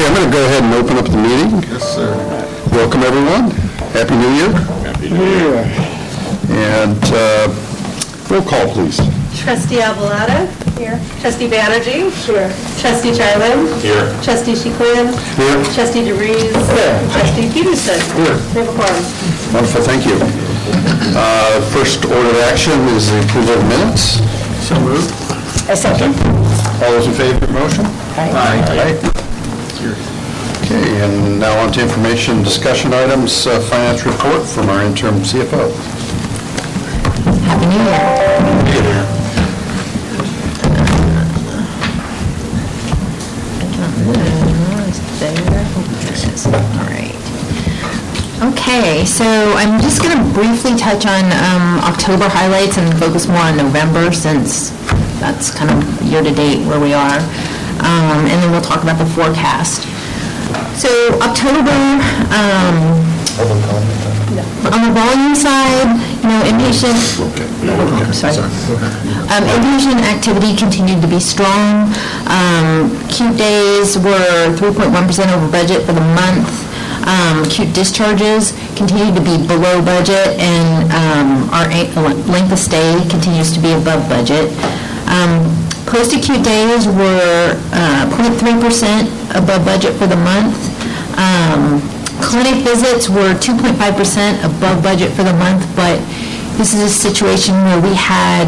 Okay, I'm going to go ahead and open up the meeting. Yes, sir. Welcome, everyone. Happy New Year. Happy New Year. And roll call, please. Trustee Avalada. Here. Trustee Banerjee. Here. Trustee Charlin. Here. Trustee Shequan. Here. Trustee DeRees. Here. Trustee Peterson. Here. We have a quorum. Wonderful. Thank you. First order of action is the approval of minutes. So moved. A second. All those in favor of the motion? Aye. Aye. Okay, and now on to information discussion items, finance report from our interim CFO. Happy New Year. All right. Okay, so I'm just going to briefly touch on October highlights and focus more on November since that's kind of year to date where we are. And then we'll talk about the forecast. So October, on the volume side, inpatient, inpatient activity continued to be strong. Acute days were 3.1% over budget for the month. Acute discharges continue to be below budget, and our length of stay continues to be above budget. Post-acute days were 0.3% above budget for the month. Clinic visits were 2.5% above budget for the month, but this is a situation where we had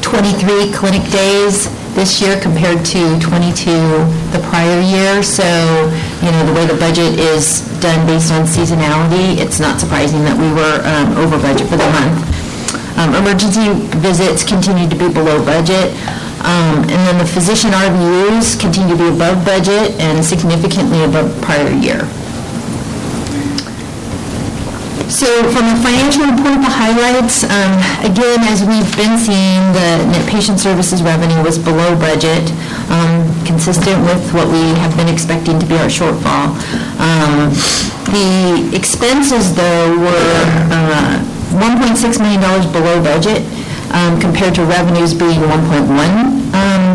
23 clinic days this year compared to 22 the prior year. So, the way the budget is done based on seasonality, it's not surprising that we were over budget for the month. Emergency visits continue to be below budget, and then the physician RVUs continue to be above budget and significantly above prior year. So from a financial report, the highlights, again, as we've been seeing, the net patient services revenue was below budget, consistent with what we have been expecting to be our shortfall. The expenses, though, were $1.6 million below budget compared to revenues being 1.1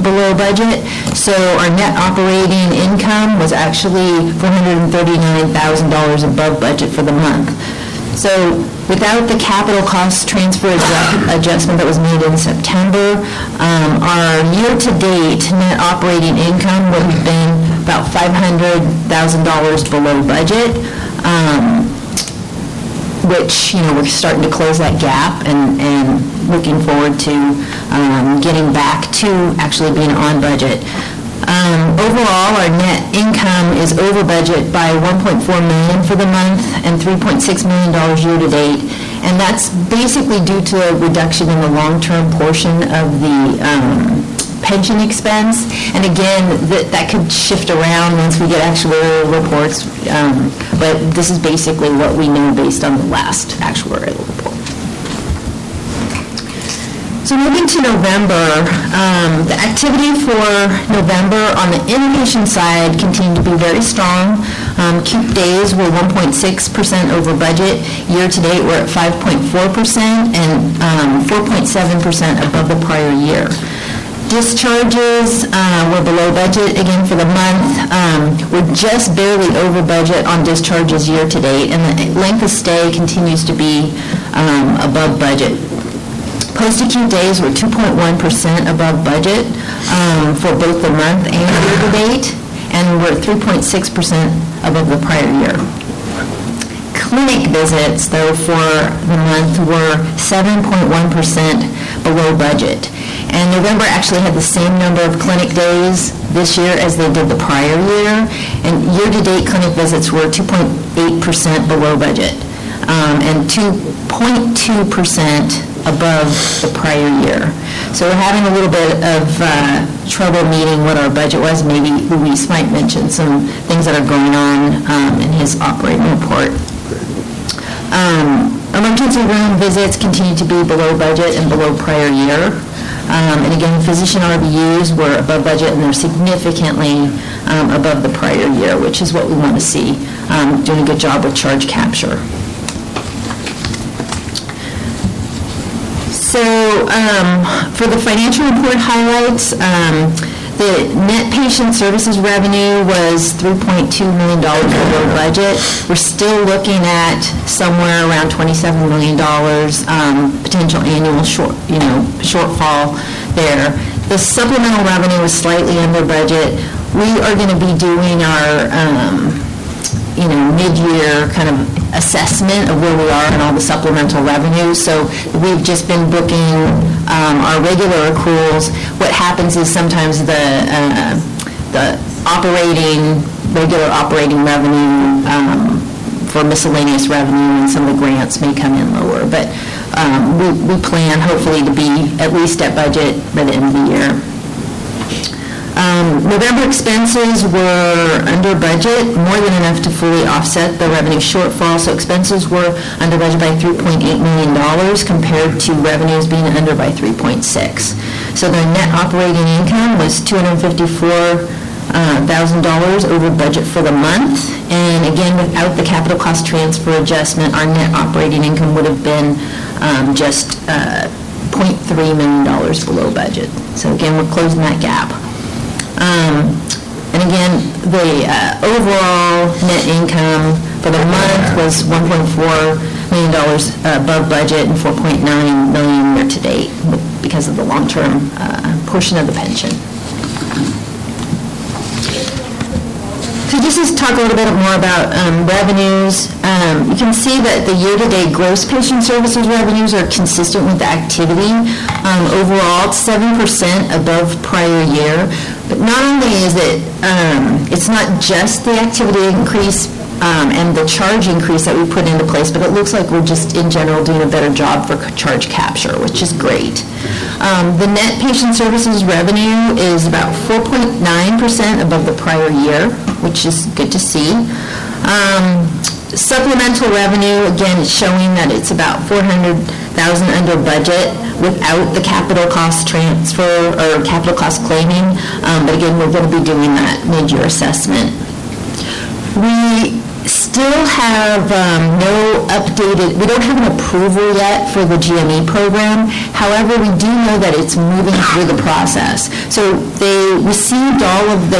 below budget. So our net operating income was actually $439,000 above budget for the month. So without the capital cost transfer adjustment that was made in September, our year-to-date net operating income would have been about $500,000 below budget. Which we're starting to close that gap and looking forward to getting back to actually being on budget. Overall, our net income is over budget by $1.4 million for the month and $3.6 million year to date, and that's basically due to a reduction in the long-term portion of the pension expense. And again, that could shift around once we get actuarial reports, but this is basically what we know based on the last actuarial report. So moving to November, the activity for November on the inpatient side continued to be very strong. Acute days were 1.6% over budget. Year-to-ddate, we're at 5.4% and 4.7% above the prior year. Discharges were below budget again for the month. We're just barely over budget on discharges year to date, and the length of stay continues to be above budget. Post-acute days were 2.1% above budget for both the month and year to date, and we're 3.6% above the prior year. Clinic visits, though, for the month were 7.1% below budget. And November actually had the same number of clinic days this year as they did the prior year. And year-to-date clinic visits were 2.8% below budget and 2.2% above the prior year. So we're having a little bit of trouble meeting what our budget was. Maybe Luis might mention some things that are going on in his operating report. Emergency room visits continue to be below budget and below prior year. And again, physician RVUs were above budget, and they're significantly above the prior year, which is what we want to see. Doing a good job with charge capture. So for the financial report highlights, The net patient services revenue was $3.2 million below budget. We're still looking at somewhere around $27 million potential annual shortfall there. The supplemental revenue was slightly under budget. We are going to be doing our mid-year kind of assessment of where we are and all the supplemental revenue. So we've just been booking our regular accruals. What happens is sometimes the regular operating revenue for miscellaneous revenue and some of the grants may come in lower. But we plan hopefully to be at least at budget by the end of the year. November expenses were under budget, more than enough to fully offset the revenue shortfall. So expenses were under budget by $3.8 million compared to revenues being under by 3.6. So the net operating income was $254,000 over budget for the month. And again, without the capital cost transfer adjustment, our net operating income would have been just $0.3 million below budget. So again, we're closing that gap. And again, the overall net income for the month was $1.4 million above budget and $4.9 million year to date because of the long-term portion of the pension. So just to talk a little bit more about revenues, you can see that the year-to-date gross patient services revenues are consistent with the activity. Overall, 7% above prior year. But not only is it, it's not just the activity increase and the charge increase that we put into place, but it looks like we're just in general doing a better job for charge capture, which is great. The net patient services revenue is about 4.9% above the prior year, which is good to see. Supplemental revenue, again, is showing that it's about $400,000 under budget without the capital cost transfer or capital cost claiming. But again, we're going to be doing that mid-year assessment. We still have we don't have an approval yet for the GME program. However, we do know that it's moving through the process. So they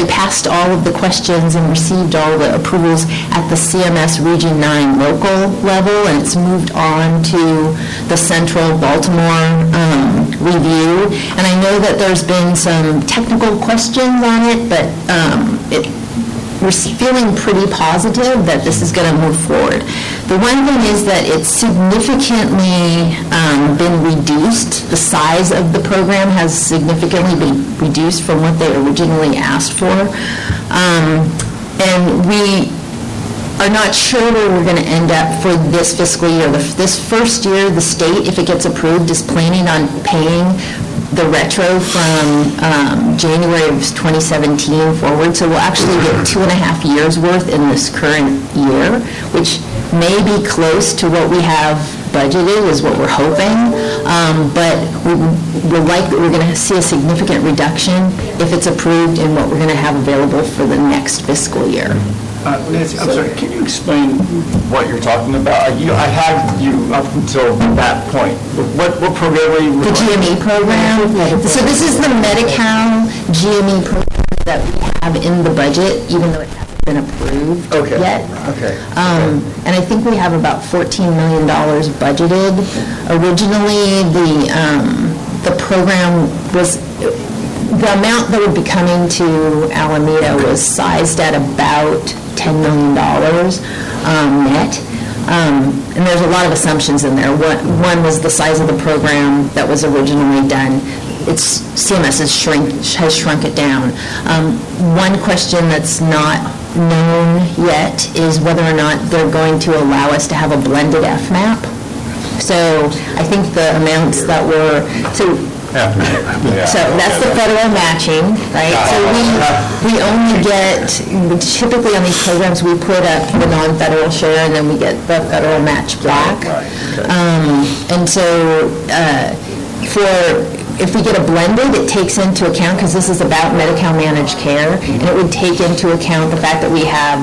passed all of the questions and received all the approvals at the CMS Region 9 local level, and it's moved on to the Central Baltimore review. And I know that there's been some technical questions on it, but we're feeling pretty positive that this is going to move forward. The one thing is that it's significantly been reduced. The size of the program has significantly been reduced from what they originally asked for. And we are not sure where we're going to end up for this fiscal year. This first year, the state, if it gets approved, is planning on paying the retro from January of 2017 forward, so we'll actually get 2.5 years worth in this current year, which may be close to what we have budgeted is what we're hoping, but we're likely we're going to see a significant reduction if it's approved in what we're going to have available for the next fiscal year. Nancy, I'm sorry, can you explain what you're talking about? I had you up until that point. What program were you referring to? The GME program. So this is the Medi-Cal GME program that we have in the budget, even though it hasn't been approved yet. Okay. And I think we have about $14 million budgeted. Originally, the program was... The amount that would be coming to Alameda was sized at about $10 million net. And there's a lot of assumptions in there. One was the size of the program that was originally done. CMS has shrunk it down. One question that's not known yet is whether or not they're going to allow us to have a blended FMAP. So I think the amounts that were... So that's the federal matching, right? So we only get, typically on these programs, we put up the non-federal share and then we get the federal match block. And so if we get a blended, it takes into account, because this is about Medi-Cal managed care, and it would take into account the fact that we have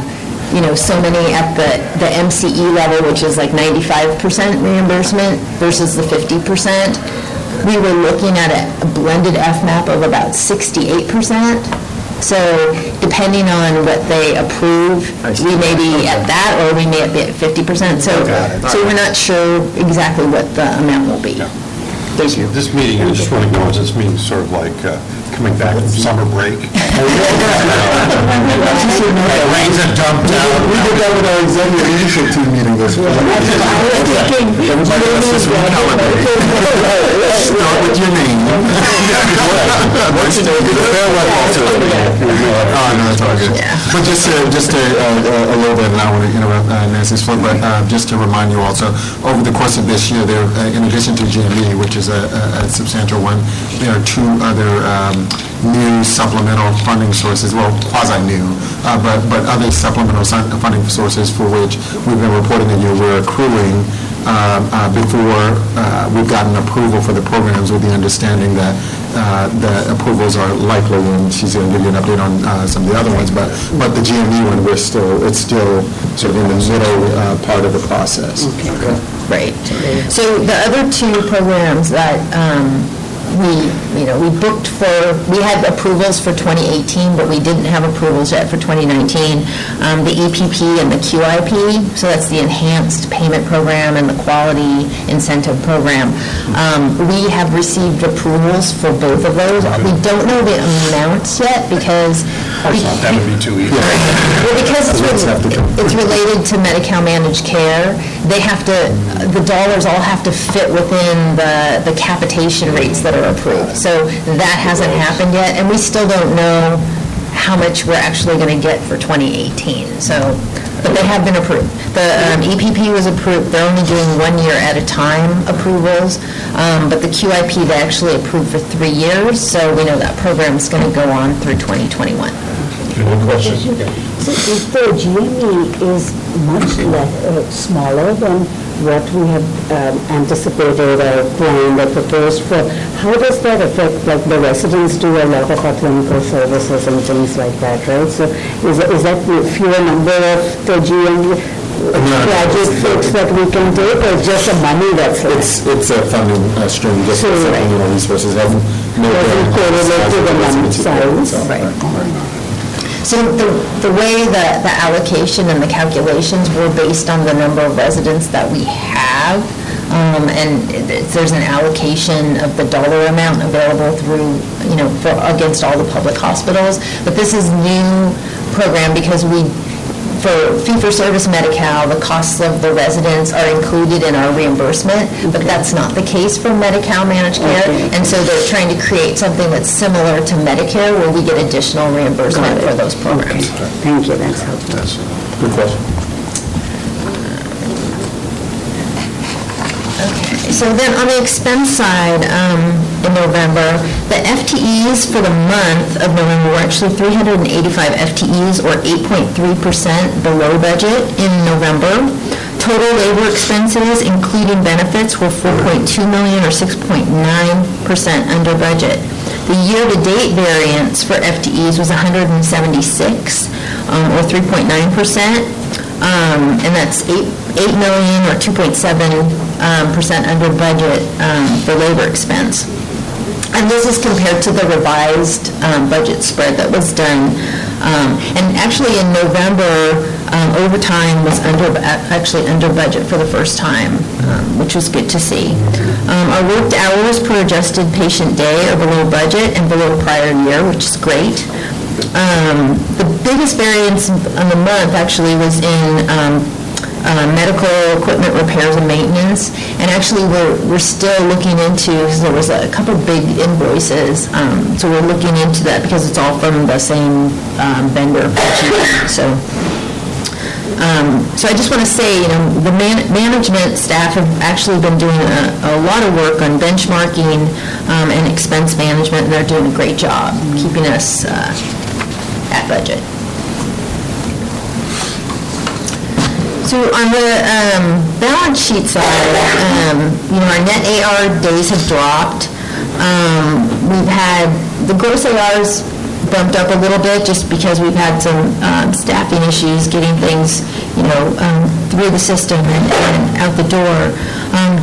so many at the MCE level, which is like 95% reimbursement versus the 50%. we were looking at a blended FMAP of about 68%. So depending on what they approve, we may be at that, or we may be at 50%. So we're not sure exactly what the amount will be. Yeah. Thank you. This meeting, I just want to acknowledge, this meeting is sort of like coming back from summer break. The rains have dumped out. We did that with our executive leadership team meeting this week. Everybody has this one calendar. Start with your name. What's your name? Farewell to it. Oh, no, that's all good. But just a little bit, and I want to interrupt Nancy's flip, but just to remind you all, so over the course of this year, there, in addition to GME, which is a substantial one, there are two other new supplemental funding sources, well, quasi-new, but other supplemental funding sources for which we've been reporting to you we're accruing before we've gotten approval for the programs, with the understanding that the approvals are likely, and she's going to give you an update on some of the other ones, but the GME one, it's still sort of in the middle part of the process. Okay. Right. So the other two programs that we booked for, we had approvals for 2018, but we didn't have approvals yet for 2019, the EPP and the QIP, so that's the Enhanced Payment Program and the Quality Incentive Program. We have received approvals for both of those. We don't know the amounts yet because... that would be too easy. Well, because it's related to Medi-Cal managed care. They have to, the dollars all have to fit within the capitation rates that are approved. So that hasn't happened yet, and we still don't know how much we're actually going to get for 2018. So, but they have been approved. The EPP was approved. They're only doing 1 year at a time approvals, but the QIP, they actually approved for 3 years, so we know that program's going to go on through 2021. One question. So if the GME is much smaller than what we have anticipated or planned or proposed for, how does that affect, like, the residents do a lot of our clinical services and things like that, right? So is that the fewer number of the GME project fix that we can take, or just the money that's left? It's a funding stream, just so the funding resources haven't correlated to the money size. Right. So the way that the allocation and the calculations were based on the number of residents that we have, and there's an allocation of the dollar amount available through, against all the public hospitals. But this is new program because for fee-for-service Medi-Cal, the costs of the residents are included in our reimbursement, but that's not the case for Medi-Cal managed care, and so they're trying to create something that's similar to Medicare, where we get additional reimbursement for those programs. Okay. Thank you. That's helpful. That's a good question. Okay. So then on the expense side, in November, the FTEs for the month of November were actually 385 FTEs, or 8.3% below budget in November. Total labor expenses, including benefits, were $4.2 million, or 6.9% under budget. The year-to-date variance for FTEs was 176, or 3.9%. And that's $8 million, or 2.7% under budget for labor expense. And this is compared to the revised budget spread that was done. And actually in November, overtime was under budget for the first time, which was good to see. Our worked hours per adjusted patient day are below budget and below prior year, which is great. The biggest variance on the month actually was in medical equipment repairs and maintenance, and actually we're still looking into, because there was a couple big invoices, so we're looking into that because it's all from the same vendor. So. So I just want to say, the management staff have actually been doing a lot of work on benchmarking and expense management, and they're doing a great job keeping us at budget. So on the balance sheet side, our net AR days have dropped. We've had the gross ARs bumped up a little bit just because we've had some staffing issues getting things, through the system and out the door.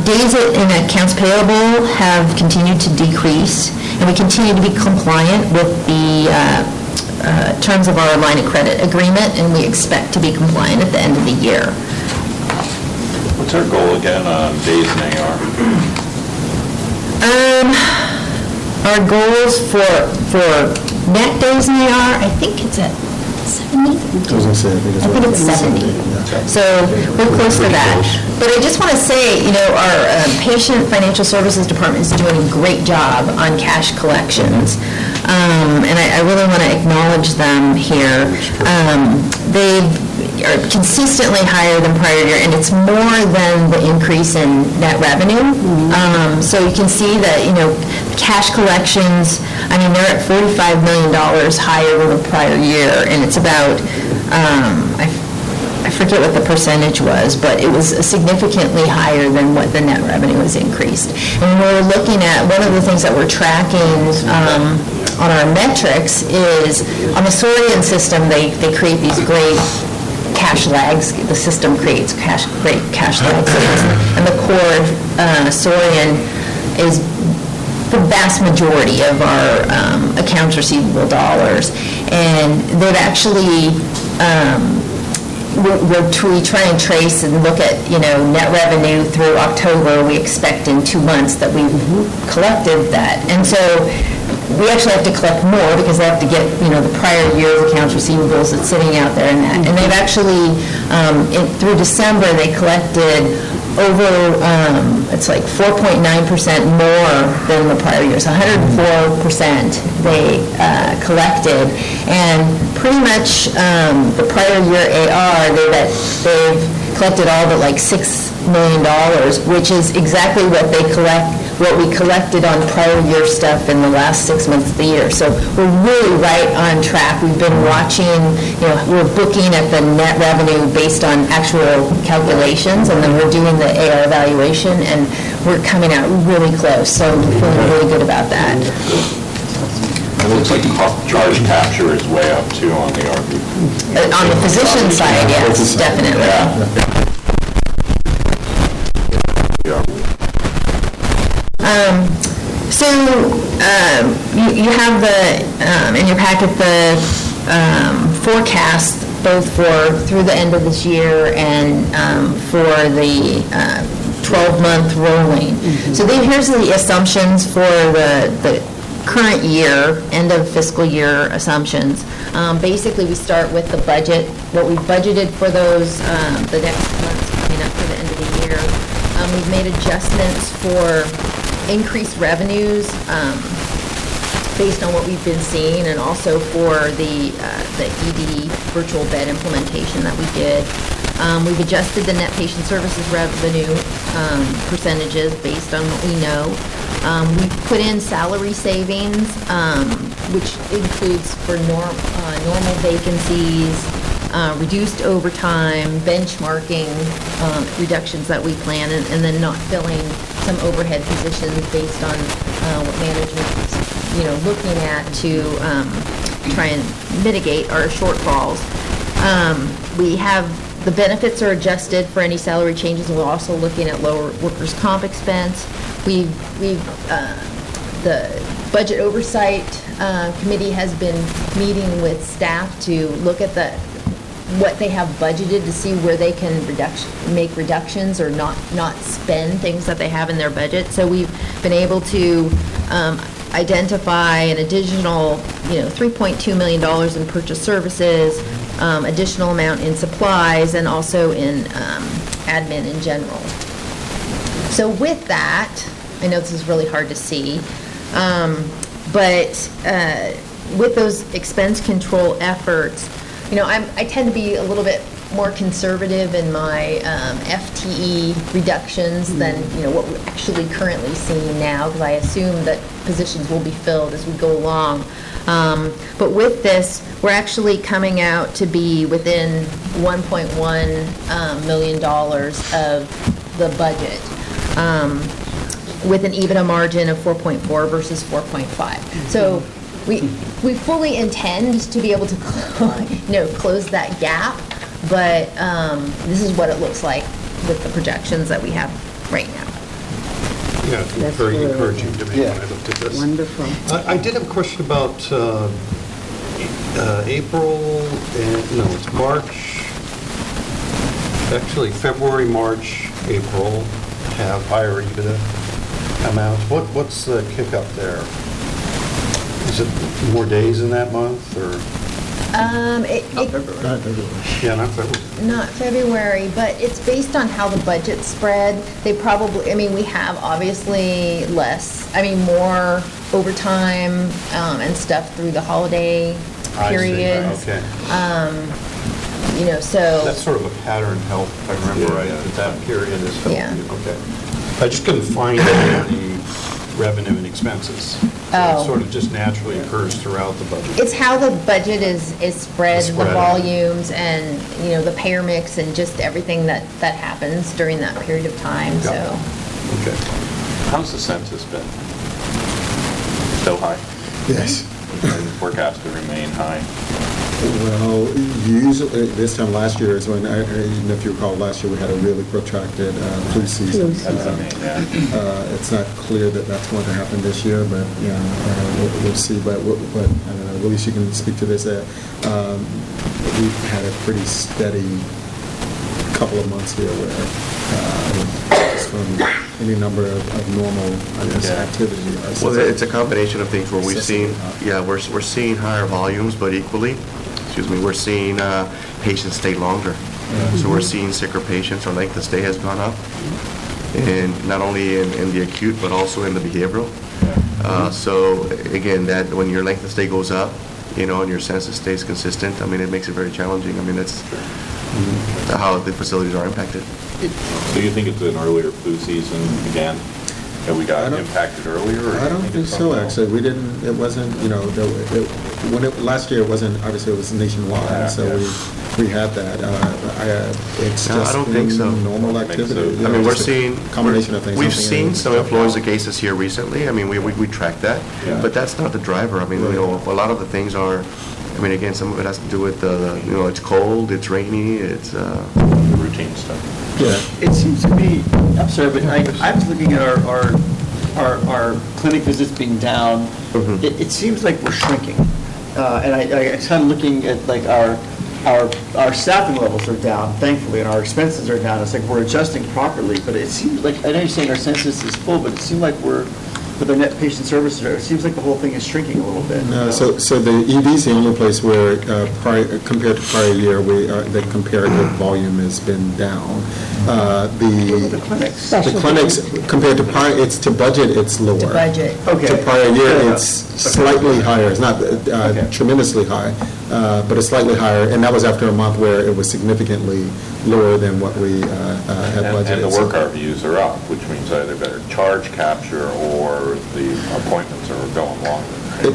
Days in accounts payable have continued to decrease, and we continue to be compliant with the terms of our line of credit agreement, and we expect to be compliant at the end of the year. What's our goal again on days in AR? Our goals for net days in AR, I think it's at 70. I think it's 70. Yeah. So we're close to that. Close. But I just want to say, our patient financial services department is doing a great job on cash collections. And I really want to acknowledge them here. They are consistently higher than prior year, and it's more than the increase in net revenue. So you can see that, cash collections, they're at $45 million higher than the prior year, and it's about, I forget what the percentage was, but it was significantly higher than what the net revenue was increased. And we're looking at one of the things that we're tracking on our metrics is on the Sorian system, they create these great cash lags. The system creates great cash lags. And the core Sorian is the vast majority of our accounts receivable dollars. And they've actually... We try and trace and look at, net revenue through October. We expect in 2 months that we've collected that. And so we actually have to collect more because they have to get, the prior year's accounts receivables that's sitting out there and that. And they've actually, through December, they collected over, it's like 4.9% more than the prior year. So 104% they collected. And pretty much the prior year AR, they've collected all but like $6 million, which is exactly what we collected on prior year stuff in the last 6 months of the year. So we're really right on track. We've been watching, we're booking at the net revenue based on actual calculations, and then we're doing the AR evaluation, and we're coming out really close. So we're feeling really good about that. It looks like charge capture is way up, too, on the RV. On the physician side, yes, definitely. Yeah. You have in your packet the forecast both for through the end of this year and for the 12-month rolling. Mm-hmm. So here's the assumptions for the current year, end of fiscal year assumptions. Basically, we start with the budget, what we budgeted for those, the next months coming up to the end of the year. We've made adjustments for increased revenues based on what we've been seeing, and also for the ED virtual bed implementation that we did. We've adjusted the net patient services revenue percentages based on what we know. We've put in salary savings, which includes for normal vacancies, reduced overtime, benchmarking, reductions that we plan, and then not filling some overhead positions based on what management is, looking at to try and mitigate our shortfalls. We have the benefits are adjusted for any salary changes, and we're also looking at lower workers' comp expense. We've the budget oversight committee has been meeting with staff to look at what they have budgeted to see where they can make reductions or not spend things that they have in their budget. So we've been able to identify an additional, $3.2 million in purchase services, additional amount in supplies, and also in admin in general. So with that, I know this is really hard to see, but with those expense control efforts, I tend to be a little bit more conservative in my FTE reductions than what we're actually currently seeing now, because I assume that positions will be filled as we go along. But with this, we're actually coming out to be within $1.1 million of the budget, with an EBITDA margin of 4.4 versus 4.5. Mm-hmm. So We fully intend to be able to close that gap, but this is what it looks like with the projections that we have right now. Yeah, it's very encouraging to me when I looked at this. Wonderful. I did have a question about February, March, April have higher EBITDA amounts. What's the kick up there? Is it more days in that month, or? Not February, but it's based on how the budget spread. They probably, we have obviously more overtime and stuff through the holiday periods. Okay. So that's sort of a pattern help. If I remember right, that period is helped. Yeah. Okay. I just couldn't find any revenue and expenses. So it sort of just naturally occurs throughout the budget. It's how the budget is spread, the volumes and the payer mix and just everything that happens during that period of time. Okay. How's the census been? So high? Yes. Forecast to remain high. Well, usually this time last year is when, if you recall, last year we had a really protracted flu season. It's not clear that that's going to happen this year, but we'll see. But I don't know, at least you can speak to this. We've had a pretty steady couple of months here where from any number of normal activity. Well, it's a combination of things where we've seen, we're seeing higher volumes, but equally, we're seeing patients stay longer. Mm-hmm. So we're seeing sicker patients. Our length of stay has gone up, and not only in the acute, but also in the behavioral. So again, that when your length of stay goes up, and your census stays consistent, it makes it very challenging. That's how the facilities are impacted. So you think it's an earlier flu season again? That we got impacted earlier? Or I don't think so. Actually, we didn't. It wasn't. Last year it wasn't. Obviously, it was nationwide. We had that. I don't think so. Normal activity. We're seeing combination of things. We've seen some influenza cases here recently. We track that, but that's not the driver. A lot of the things are. Again, some of it has to do with it's cold, it's rainy, it's the routine stuff. Yeah, it seems to be. I'm sorry, but I was looking at our clinic visits being down. Mm-hmm. It seems like we're shrinking, and I started looking at our staffing levels are down, thankfully, and our expenses are down. It's like we're adjusting properly, but it seems like I know you're saying our census is full, but it seemed like we're. But their net patient service, it seems like the whole thing is shrinking a little bit. No, so the ED is the only place where, compared to prior year, the comparative volume has been down. The clinics? The clinics, compared to prior, it's to budget, it's lower. To budget. Okay. To prior year, it's slightly higher. It's not tremendously high, but it's slightly higher. And that was after a month where it was significantly lower than what we had budgeted. And the work RVUs are up, which means either better charge capture or the appointments are going longer. Right?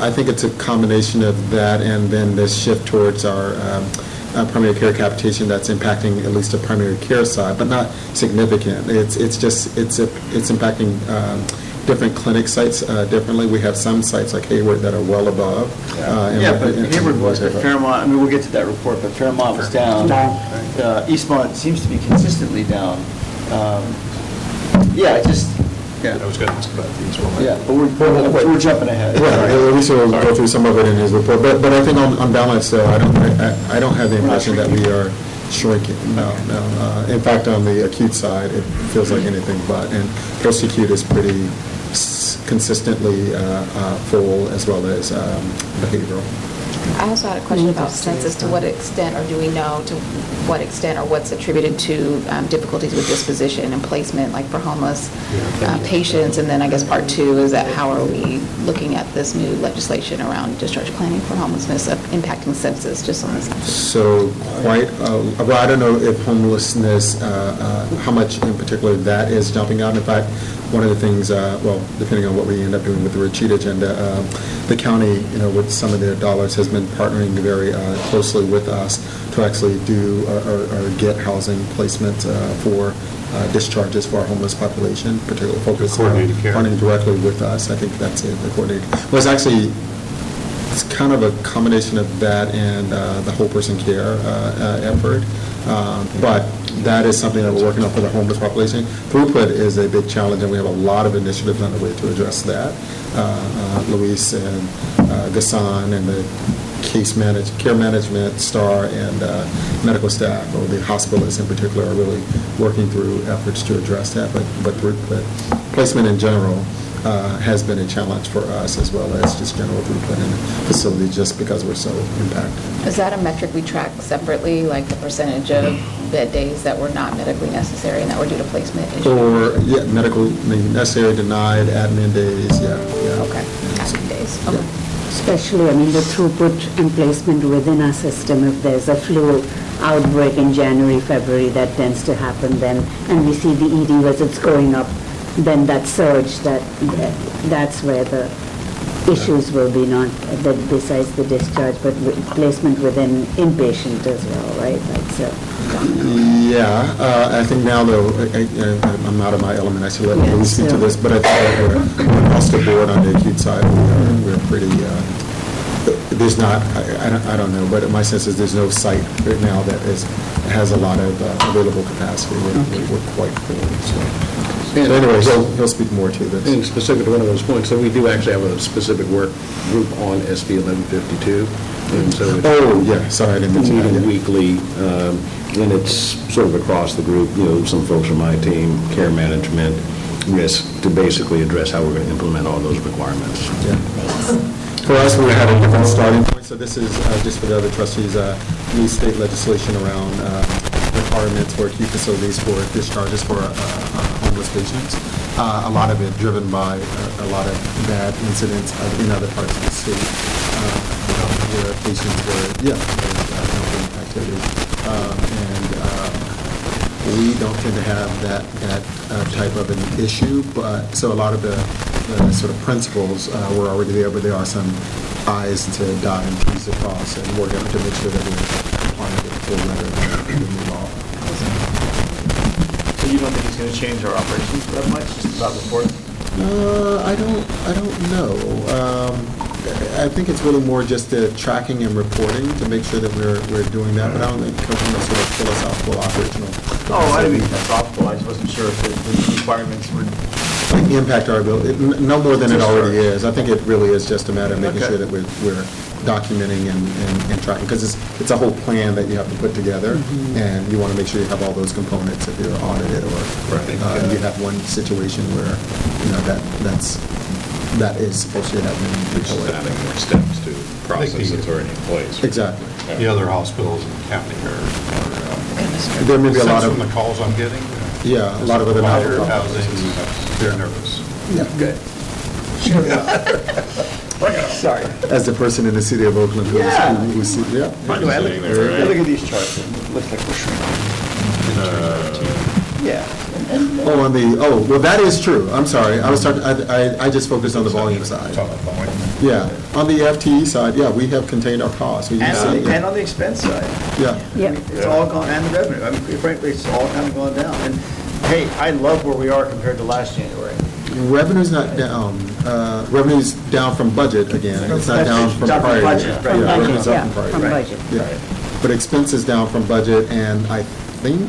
I think it's a combination of that and then the shift towards our primary care capitation that's impacting at least the primary care side, but not significant. It's impacting different clinic sites differently. We have some sites like Hayward that are well above. But Hayward was at Fairmont. We'll get to that report, but Fairmont was down. Eastmont seems to be consistently down. I was going to ask about these ones. Yeah, but we're jumping ahead. Yeah, at least we'll go through some of it in his report. But I think on balance, though, I don't have the impression that we are shrinking. No. In fact, on the acute side, it feels like anything but. And post-acute is pretty consistently full as well as behavioral. I also had a question about census. To what extent, or do we know to what extent, or what's attributed to difficulties with disposition and placement, like for homeless patients? And then I guess part two is that how are we looking at this new legislation around discharge planning for homelessness impacting census? Just on the census. So quite. I don't know if homelessness, how much in particular that is jumping out. In fact, one of the things, depending on what we end up doing with the retreat agenda, the county, with some of their dollars has been partnering very closely with us to actually do or get housing placement for discharges for our homeless population, particularly focus on directly with us. I think that's it, the coordinated. Well, it's kind of a combination of that and the whole person care effort. But that is something that we're working on for the homeless population. Throughput is a big challenge, and we have a lot of initiatives underway to address that. Luis and Ghassan and the care management, STAR, and medical staff, or the hospitalists in particular, are really working through efforts to address that. But placement in general has been a challenge for us, as well as just general throughput in the facility, just because we're so impacted. Is that a metric we track separately, like the percentage of bed days that were not medically necessary and that were due to placement issues? Or, yeah, medically necessary, denied, admin days, yeah. Okay, admin days, okay. Yeah. Especially, I mean, the throughput and placement within our system. If there's a flu outbreak in January, February, that tends to happen then, and we see the ED visits going up, then that surge, that's where the issues will be, not that besides the discharge, but placement within inpatient as well, right? That's I think now, though, I'm out of my element. I should let you listen to this, but I think we're across the board on the acute side. We're pretty. There's not. I don't know, but my sense is there's no site right now that has a lot of available capacity. We're quite full. And anyway, he'll speak more to this. And specific to one of those points, so we do actually have a specific work group on SB 1152. And so I didn't mention that. Weekly, and it's sort of across the group, some folks from my team, care management, risk, to basically address how we're going to implement all those requirements. Yeah. For us, we had a different starting point, so this is just for the other trustees, new state legislation around requirements for acute facilities for discharges for patients. A lot of it driven by a lot of bad incidents in other parts of the state where patients were impacted. We don't tend to have that type of an issue, but so a lot of the sort of principles were already there, but there are some I's to dot and T's to cross, and we're going to make sure that we're applying it to the letter of the law. You don't think it's going to change our operations that much, just about the fourth? I don't know. I think it's really more just the tracking and reporting to make sure that we're doing that. But I don't think it comes from a sort of philosophical operational. I didn't mean philosophical. I just wasn't sure if the requirements would. I think impact our ability no more than it already is. I think it really is just a matter of making sure that we're documenting and tracking, because it's a whole plan that you have to put together, and you want to make sure you have all those components if you're audited, or you have one situation where that is supposed to happen. We're just adding more steps to the process that's already in place. Exactly. Yeah. The other hospitals in the county are there may be a lot of the calls I'm getting. Yeah, a lot of other housing. They're nervous. Yeah. Okay. Sure. Sorry. As the person in the city of Oakland who I look at these charts, it looks like we're shrinking. That is true. I'm sorry. I was talking. I just focused on the volume side. Yeah. On the FTE side, we have contained our costs. And on the expense side. Yeah. It's all gone, and the revenue. I mean, frankly, it's all kind of gone down. And hey, I love where we are compared to last January. Revenue's not down. Revenue's down from budget again. It's not down from prior year. Revenue's up from prior year. Yeah. But expense is down from budget, and I think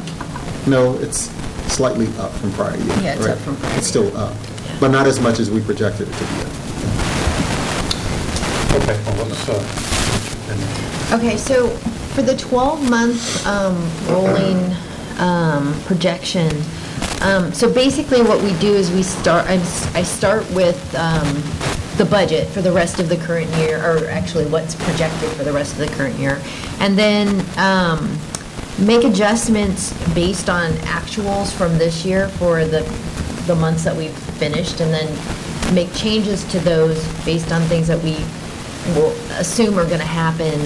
it's slightly up from prior year. Yeah, it's up from prior year. It's still up, but not as much as we projected it to be. Okay. Well, let's. Okay. So for the 12-month rolling projection. So basically what we do is I start with the budget for the rest of the current year, or actually what's projected for the rest of the current year, and then make adjustments based on actuals from this year for the months that we've finished, and then make changes to those based on things that we will assume are going to happen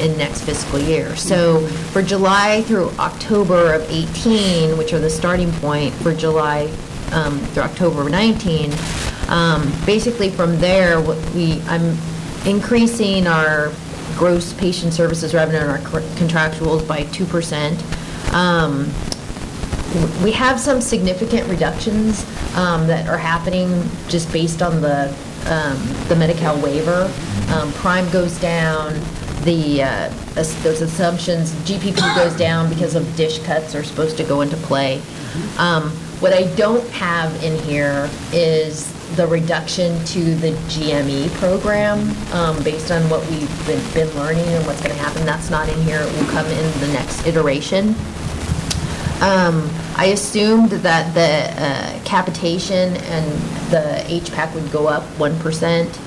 in next fiscal year. So for July through October of 18, which are the starting point for July through October 19, basically from there, I'm increasing our gross patient services revenue and our contractuals by 2%. we have some significant reductions that are happening just based on the Medi-Cal waiver. Prime goes down. Those assumptions, GPP goes down because of dish cuts are supposed to go into play. What I don't have in here is the reduction to the GME program based on what we've been learning and what's going to happen. That's not in here. It will come in the next iteration. I assumed that the capitation and the HPAC would go up 1%.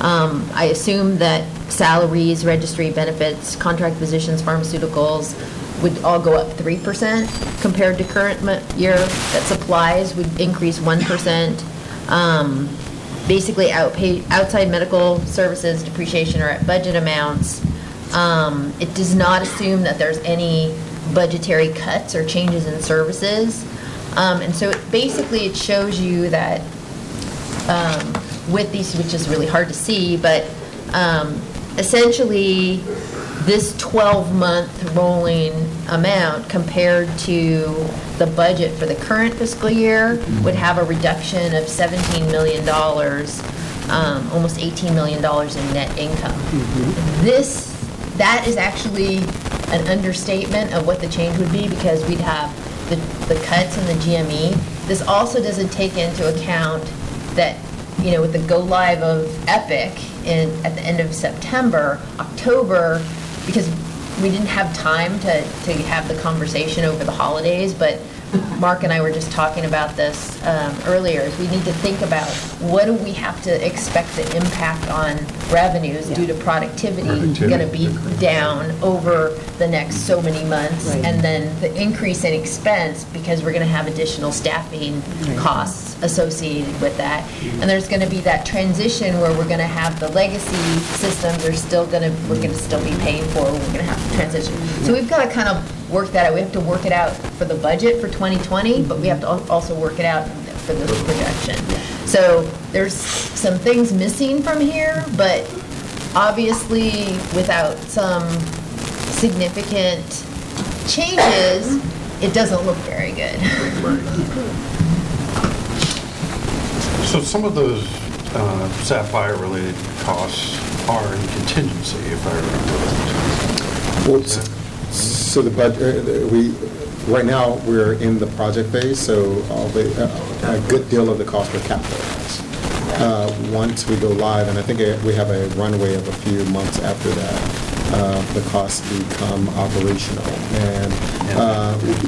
I assume that salaries, registry, benefits, contract physicians, pharmaceuticals would all go up 3% compared to current year, that supplies would increase 1%. Basically, outside medical services, depreciation are at budget amounts. It does not assume that there's any budgetary cuts or changes in services. And so basically it shows you that with these, which is really hard to see, but essentially this 12-month rolling amount compared to the budget for the current fiscal year would have a reduction of $17 million, almost $18 million in net income. Mm-hmm. That is actually an understatement of what the change would be because we'd have the cuts in the GME. This also doesn't take into account that, you know, with the go live of EPIC at the end of October, because we didn't have time to have the conversation over the holidays, but Mark and I were just talking about this earlier, is we need to think about what do we have to expect the impact on revenues due to productivity going to be down over the next so many months, and then the increase in expense because we're going to have additional staffing costs associated with that. And there's going to be that transition where we're going to have the legacy systems are still going to, we're going to still be paying for, we're going to have to transition. So we've got to kind of work that out. We have to work it out for the budget for 2020, but we have to also work it out for this projection. So there's some things missing from here, but obviously without some significant changes, it doesn't look very good. So some of those Sapphire-related costs are in contingency, if I remember. Well, so the budget, right now, we're in the project phase, so a good deal of the costs were capitalized. Once we go live, and I think we have a runway of a few months after that, the costs become operational. And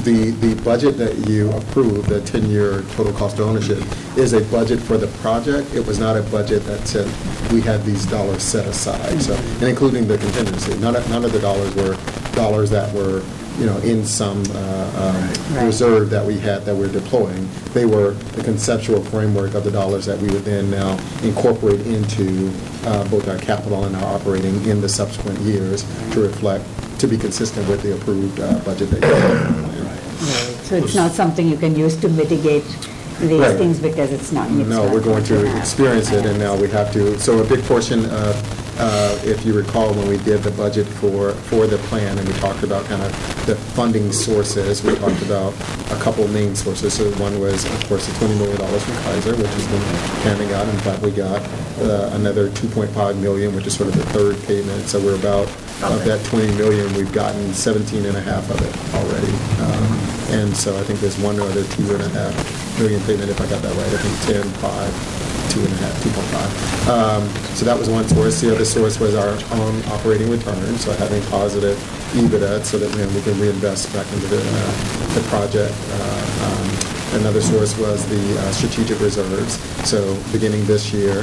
the budget that you approved, the 10-year total cost of ownership, is a budget for the project. It was not a budget that said we had these dollars set aside, so, and including the contingency. None of the dollars were dollars that were, you know, in some reserve that we had that we're deploying. They were the conceptual framework of the dollars that we would then now incorporate into both our capital and our operating in the subsequent years to reflect, to be consistent with the approved budget that you So it's not something you can use to mitigate these things because it's not. We're going to experience it, and now we have to. So a big portion of, if you recall, when we did the budget for the plan, and we talked about kind of the funding sources, we talked about a couple main sources. So one was, of course, the $20 million from Kaiser, which has been panning out. In fact, we got another $2.5 million, which is sort of the third payment. So we're about, of that $20 million, we've gotten 17.5 of it already. And so I think there's one other $2.5 million payment, if I got that right. I think 2.5. So that was one source. The other source was our own operating return, so having positive EBITDA so that we can reinvest back into the project. Another source was the strategic reserves. So beginning this year,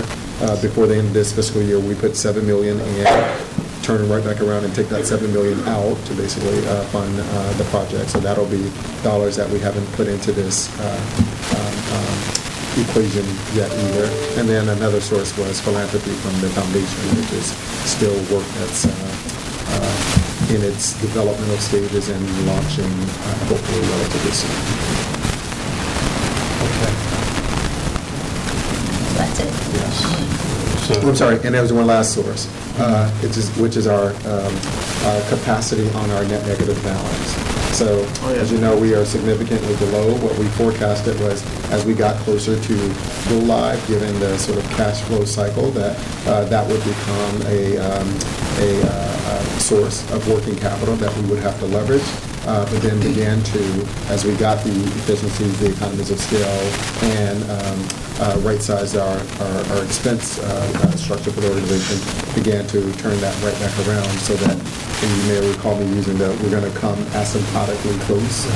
before the end of this fiscal year, we put $7 million in, turn right back around and take that $7 million out to basically fund the project. So that'll be dollars that we haven't put into this equation yet either. And then another source was philanthropy from the foundation, which is still work that's in its developmental stages and launching hopefully relatively soon. Okay. So that's it. Yes. So I'm sorry, and there was one last source, which is our capacity on our net negative balance. So as you know, we are significantly below what we forecasted was as we got closer to go live, given the sort of cash flow cycle that that would become a source of working capital that we would have to leverage. But then began to, as we got the efficiencies, the economies of scale, and right-sized our expense structure for the organization, began to turn that right back around so that, and you may recall me using that, we're going to come asymptotically close to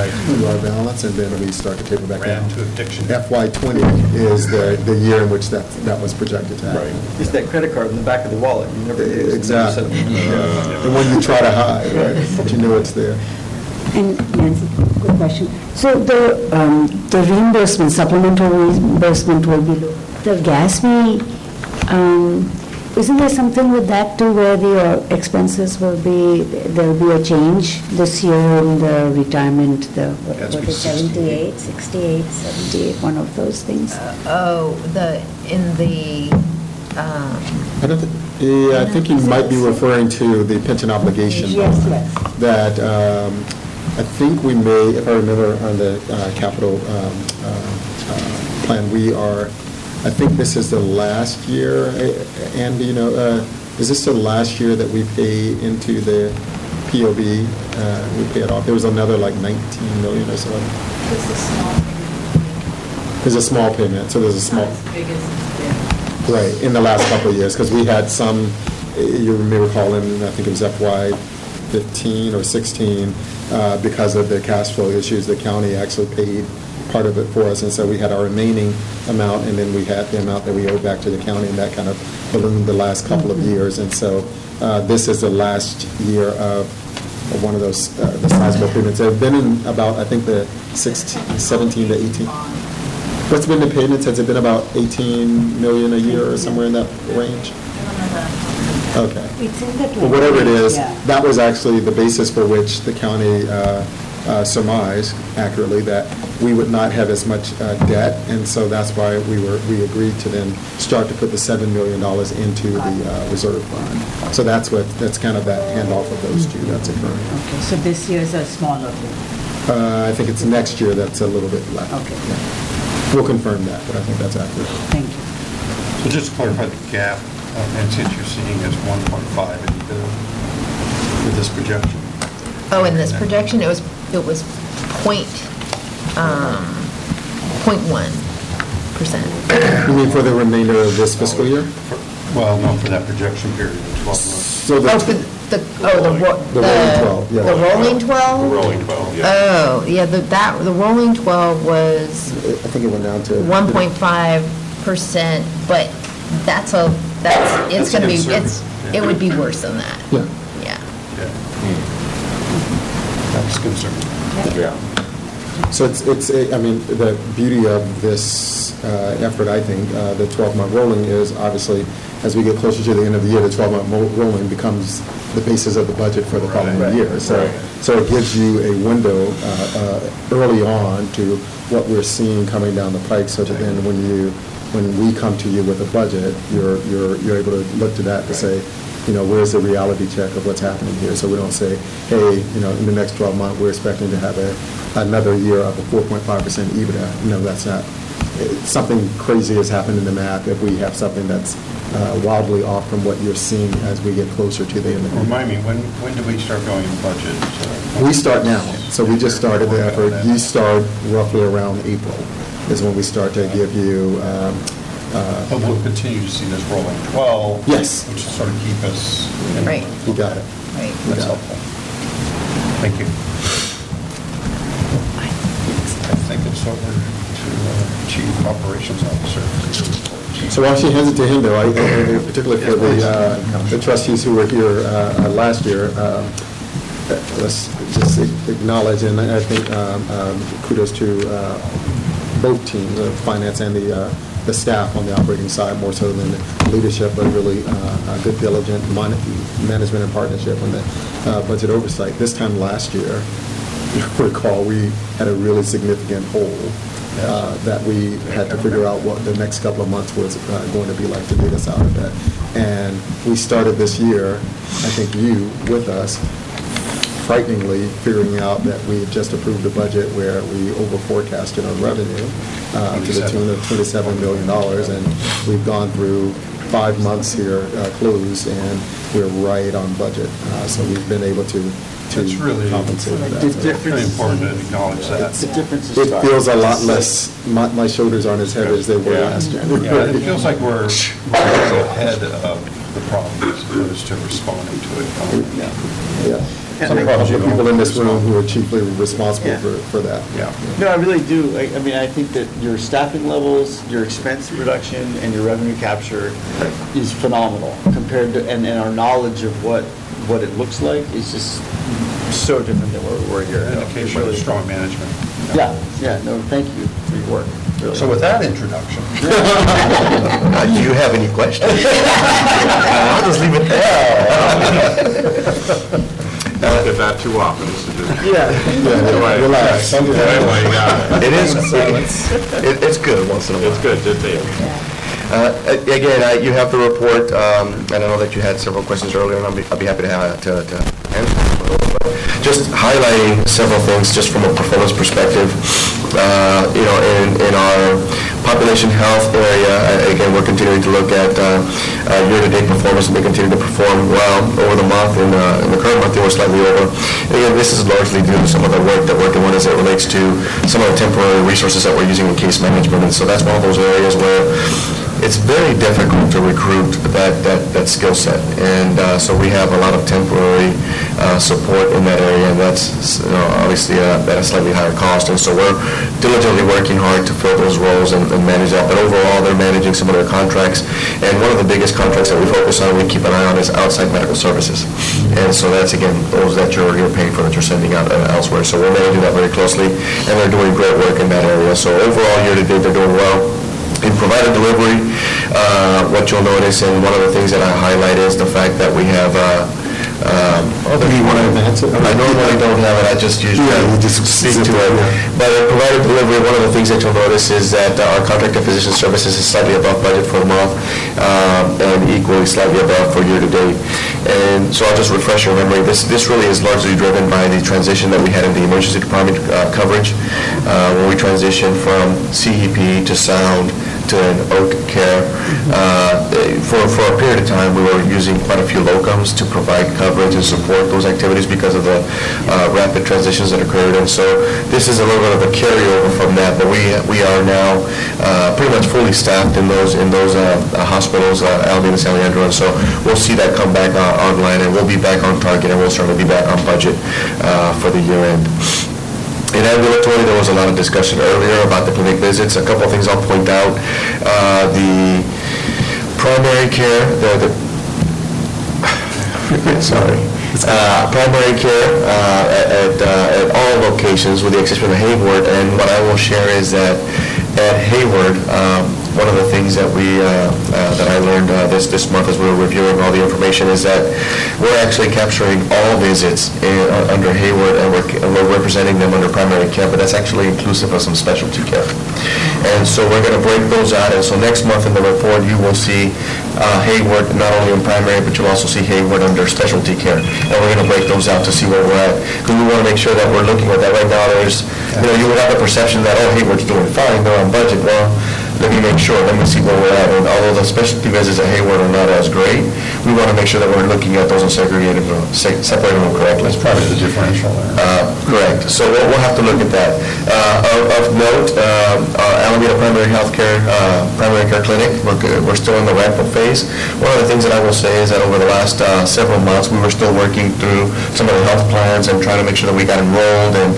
our balance, and then we start to taper back down. To addiction. FY20 is the year in which that was projected to happen. Right. It's that credit card in the back of the wallet. You never use it. Exactly. The one you try to hide, right? But you know it's there. And Nancy, good question. So the reimbursement, supplemental reimbursement will be low. The GASB, isn't there something with that too, where the expenses will be, there will be a change this year in the retirement, the what is 78, 68, 78, one of those things? I think you might be referring to the pension obligation. Yes. That. I think we may, if I remember on the capital plan, we are, I think this is the last year, Andy, is this the last year that we pay into the POB? We pay it off. There was another like $19 million or so. There's a small payment. So there's a small. Not as big as it's been. Right, in the last couple of years, because we had some, you may recall, and I think it was FY15 or 16, because of the cash flow issues, the county actually paid part of it for us, and so we had our remaining amount, and then we had the amount that we owed back to the county, and that kind of ballooned the last couple of years. And so this is the last year of one of those the sizable payments. They've been in about, I think, the 16, 17 to 18. What's been the payments? Has it been about 18 million a year or somewhere in that range? Okay. It's in the well, whatever it is, yeah. That was actually the basis for which the county surmised accurately that we would not have as much debt, and so that's why we agreed to then start to put the $7 million into the reserve fund. So that's kind of that handoff of those two that's occurring. Okay. So this year's a smaller one. I think it's next year that's a little bit left. Okay. Yeah. We'll confirm that, but I think that's accurate. Thank you. So just to clarify the gap. And since you're seeing as 1.5 in this projection. Oh, in this projection, it was 0.1%. You mean for the remainder of this fiscal year? For that projection period of 12 months. So the rolling 12. Yeah. Oh, yeah. The rolling 12 was. I think it went down to 1.5%, but it would be worse than that. Yeah. That's conservative. Yeah. So the beauty of this effort, I think, the 12-month rolling is obviously as we get closer to the end of the year, the 12-month rolling becomes the basis of the budget for the following year. So it gives you a window early on to what we're seeing coming down the pike. So that then when we come to you with a budget, you're able to look to that to say, where's the reality check of what's happening here? So we don't say, hey, in the next 12 months, we're expecting to have another year of a 4.5% EBITDA. No, that's not. Something crazy has happened in the math if we have something that's wildly off from what you're seeing as we get closer to the end of the year. Remind me, when do we start going in budget? We start now. So we just started the effort. You start roughly around April. Is when we start to give you. But we'll continue to see this rolling 12. Yes. Which will sort of keep us. Right. You got it. Right. That's helpful. Thank you. I think it's over to Chief Operations Officer. So while she hands it to him, though, particularly for the trustees who were here last year. Let's just acknowledge, and I think kudos to both teams, the finance and the staff on the operating side, more so than the leadership, but really a good diligent management and partnership on the budget oversight. This time last year, you recall, we had a really significant hole that we had to figure out what the next couple of months was going to be like to get us out of that. And we started this year, I think you with us, frighteningly figuring out that we just approved a budget where we over-forecasted our revenue to the tune of $27 million, and we've gone through 5 months here close, and we're right on budget. So we've been able to really compensate for that. It's really important to acknowledge that. The difference is it feels a lot less, my shoulders aren't as heavy as they were last year. Yeah, it feels like we're ahead of the problem as opposed to responding to it. Some of the people in this room who are chiefly responsible for that. No, I really do. I mean, I think that your staffing levels, your expense reduction, and your revenue capture is phenomenal compared to, and our knowledge of what it looks like is just so different than what we were here. An indication of strong management. No, thank you for your work. Really. So with that introduction, do you have any questions? I'll just leave it there. I don't get that too often. Relax. It's good once in a while. It's good, good thing. Again, you have the report, and I know that you had several questions earlier, and I'll be happy to answer. But just highlighting several things, just from a performance perspective, in our population health area, again, we're continuing to look at year-to-date performance, and we continue to perform well over the month, and in the current month, they were slightly over. And again, this is largely due to some of the work that we're doing as it relates to some of the temporary resources that we're using in case management, and so that's one of those areas where it's very difficult to recruit that skill set, and so we have a lot of temporary support in that area, and that's obviously at a slightly higher cost, and so we're diligently working hard to fill those roles and manage that, but overall they're managing some of their contracts, and one of the biggest contracts that we focus on, we keep an eye on, is outside medical services, and so that's again those that you're paying for, that you're sending out elsewhere, so we're managing that very closely, and they're doing great work in that area. So overall year to date they're doing well. In provider delivery, what you'll notice, and one of the things that I highlight is the fact that we have I normally don't have it, I just usually speak to it. But in provider delivery, one of the things that you'll notice is that our contracted physician services is slightly above budget for a month, and equally slightly above for year to date. And so I'll just refresh your memory. This really is largely driven by the transition that we had in the emergency department coverage, where we transitioned from CEP to Sound to an Oak Care. For a period of time, we were using quite a few locums to provide coverage and support those activities because of the rapid transitions that occurred. And so this is a little bit of a carryover from that, but we are now pretty much fully staffed in those hospitals, Alameda, San Leandro, and so we'll see that come back online, and we'll be back on target, and we'll certainly be back on budget for the year end. In ambulatory, there was a lot of discussion earlier about the clinic visits. A couple of things I'll point out. The primary care, primary care at all locations with the exception of Hayward, and what I will share is that at Hayward, one of the things that I learned this month as we were reviewing all the information is that we're actually capturing all visits under Hayward, and we're representing them under primary care, but that's actually inclusive of some specialty care. And so we're going to break those out, and so next month in the report you will see Hayward not only in primary, but you'll also see Hayward under specialty care, and we're going to break those out to see where we're at, because we want to make sure that we're looking at that. Right now there's, you would have the perception that, oh, Hayward's doing fine, they're on budget. Well, let me make sure. Let me see where we're at. And although the specialty visits at Hayward are not as great, we want to make sure that we're looking at those and separating them correctly. That's probably the differential there. Correct. So we'll have to look at that. Of note, Alameda Primary Care Clinic, we're still in the ramp-up phase. One of the things that I will say is that over the last several months, we were still working through some of the health plans and trying to make sure that we got enrolled. And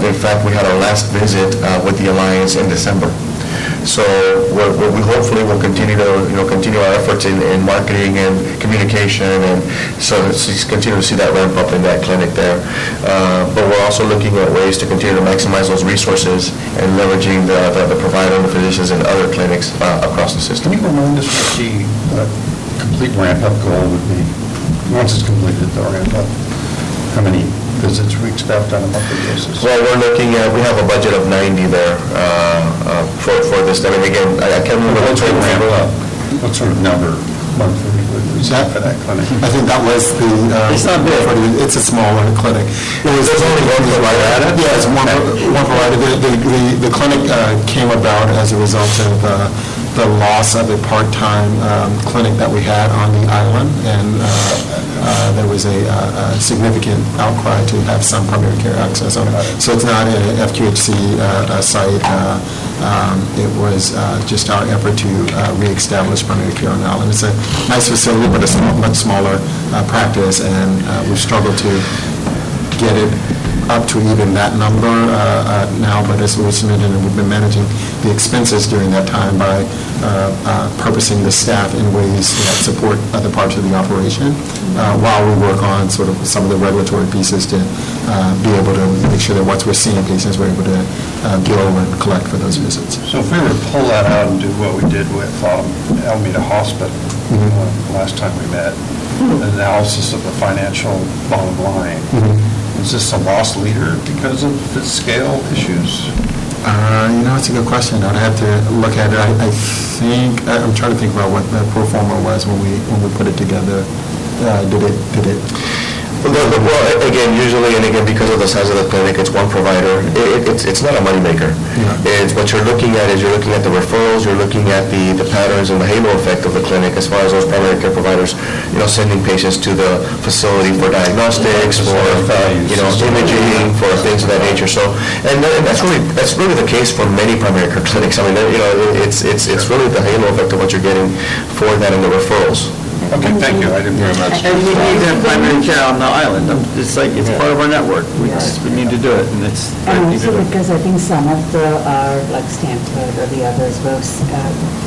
in fact, we had our last visit with the Alliance in December. So we hopefully will continue to continue our efforts in marketing and communication, and so continue to see that ramp up in that clinic there. But we're also looking at ways to continue to maximize those resources and leveraging the provider and the physicians and other clinics across the system. Can you remind us what the complete ramp up goal would be? Once it's completed, the ramp up, how many visits we expect on a monthly basis? Well, we're looking at, we have a budget of 90 there for this. I mean, again, I can't remember. What's sort of number Eastmont Clinic would reach out for that clinic. I think that was the... it's not big. It's a smaller clinic. There's only one provider? Yeah, it's one provider. The clinic came about as a result of... the loss of a part-time clinic that we had on the island, and there was a significant outcry to have some primary care access on it. So it's not an FQHC site. It was just our effort to reestablish primary care on the island. It's a nice facility, but it's a much smaller practice, and we've struggled to get it up to even that number now, but as we submitted, and we've been managing the expenses during that time by purposing the staff in ways that support other parts of the operation while we work on sort of some of the regulatory pieces to be able to make sure that once we're seeing patients, we're able to go and collect for those visits. So if we were to pull that out and do what we did with Alameda Hospital last time we met, an analysis of the financial bottom line, is this a lost leader because of the scale issues? It's a good question. I'd have to look at it. I think I'm trying to think about what the pro forma was when we put it together. Did it? Well, again, usually, and again, because of the size of the clinic, it's one provider. It's not a moneymaker. Yeah. It's what you're looking at is you're looking at the referrals, you're looking at the patterns and the halo effect of the clinic as far as those primary care providers, sending patients to the facility for diagnostics, for imaging, for things of that nature. So, and that's really the case for many primary care clinics. I mean, it's really the halo effect of what you're getting for that and the referrals. Okay, thank you. I didn't hear much. And we need to have primary care on the island. It's like it's part of our network. We need to do it, and it's. And also because I think some of our like Stanford or the others were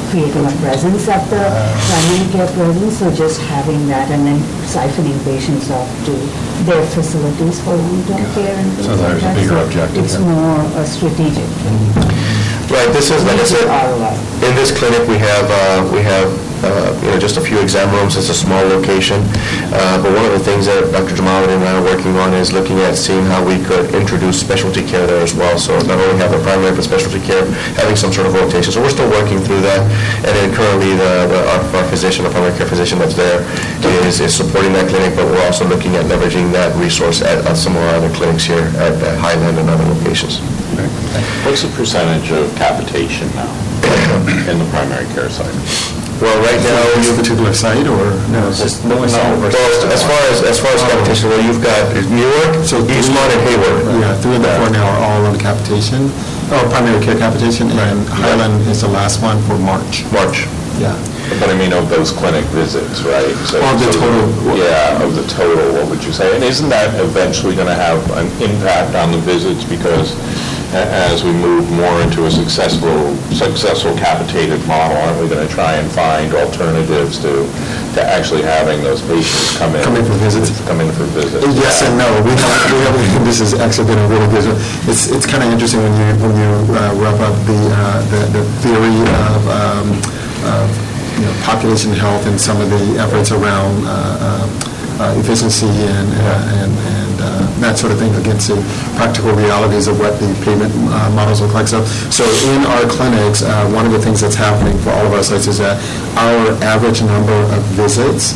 creating a presence of the primary care presence, so just having that and then siphoning patients off to their facilities for long-term care. And so there's a bigger objective. It's more strategic. Right. This is like I said. In this clinic, we have. Just a few exam rooms. It's a small location, but one of the things that Dr. Jamaluddin and I are working on is looking at seeing how we could introduce specialty care there as well. So not only have the primary, but specialty care, having some sort of rotation. So we're still working through that, and then currently our physician, the primary care physician that's there, is supporting that clinic. But we're also looking at leveraging that resource at some of our other clinics here at Highland and other locations. Okay. What's the percentage of capitation now in the primary care side? Well, right now, is it a particular site or no? It's just no. As far as capitation, well, you've got Newark, so Eastmont and Hayward. Right? Yeah, 3 and 4 now are all on capitation, primary care capitation, and Highland is the last one for March. Yeah. But I mean, of those clinic visits, right? So, total. Yeah, of the total, what would you say? And isn't that eventually going to have an impact on the visits because? As we move more into a successful capitated model, aren't we going to try and find alternatives to actually having those patients come in for visits? Yes and no. We have this has actually been a really good. It's kind of interesting when you wrap up the theory of. Population health and some of the efforts around efficiency and that sort of thing against the practical realities of what the payment models look like. So in our clinics, one of the things that's happening for all of our sites is that our average number of visits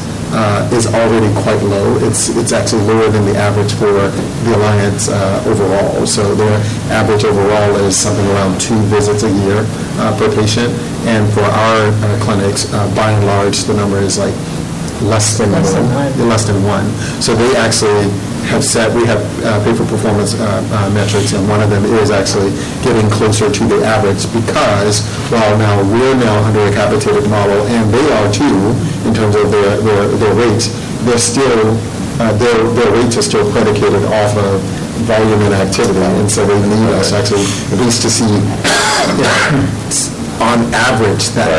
is already quite low. It's actually lower than the average for the Alliance overall. So their average overall is something around 2 visits a year per patient. And for our clinics, by and large, the number is like less than one. So they actually have said we have pay-for-performance metrics, and one of them is actually getting closer to the average because while now we're now under a capitated model, and they are too in terms of their rates, they're still their rates are still predicated off of volume and activity, and so they need us actually at least to see. On average, that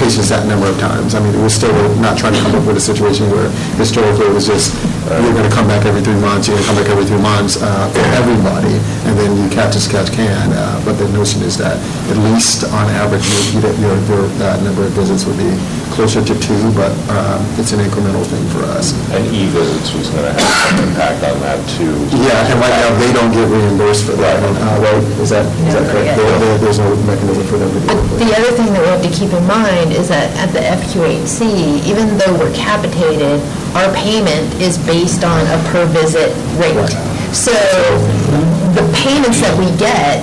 patients that number of times. I mean, we're still not trying to come up with a situation where historically it was just You're going to come back every 3 months. You're going to come back every 3 months for everybody, and then you catch as catch can. But the notion is that at least on average, your number of visits would be closer to two, but it's an incremental thing for us. And e-visits was going to have some impact on that too. Yeah, and right now they don't get reimbursed for that. Right? Is that correct? There's no mechanism for them to do it. The other thing that we have to keep in mind is that at the FQHC, even though we're capitated, our payment is based on a per visit rate. Right. So the payments that we get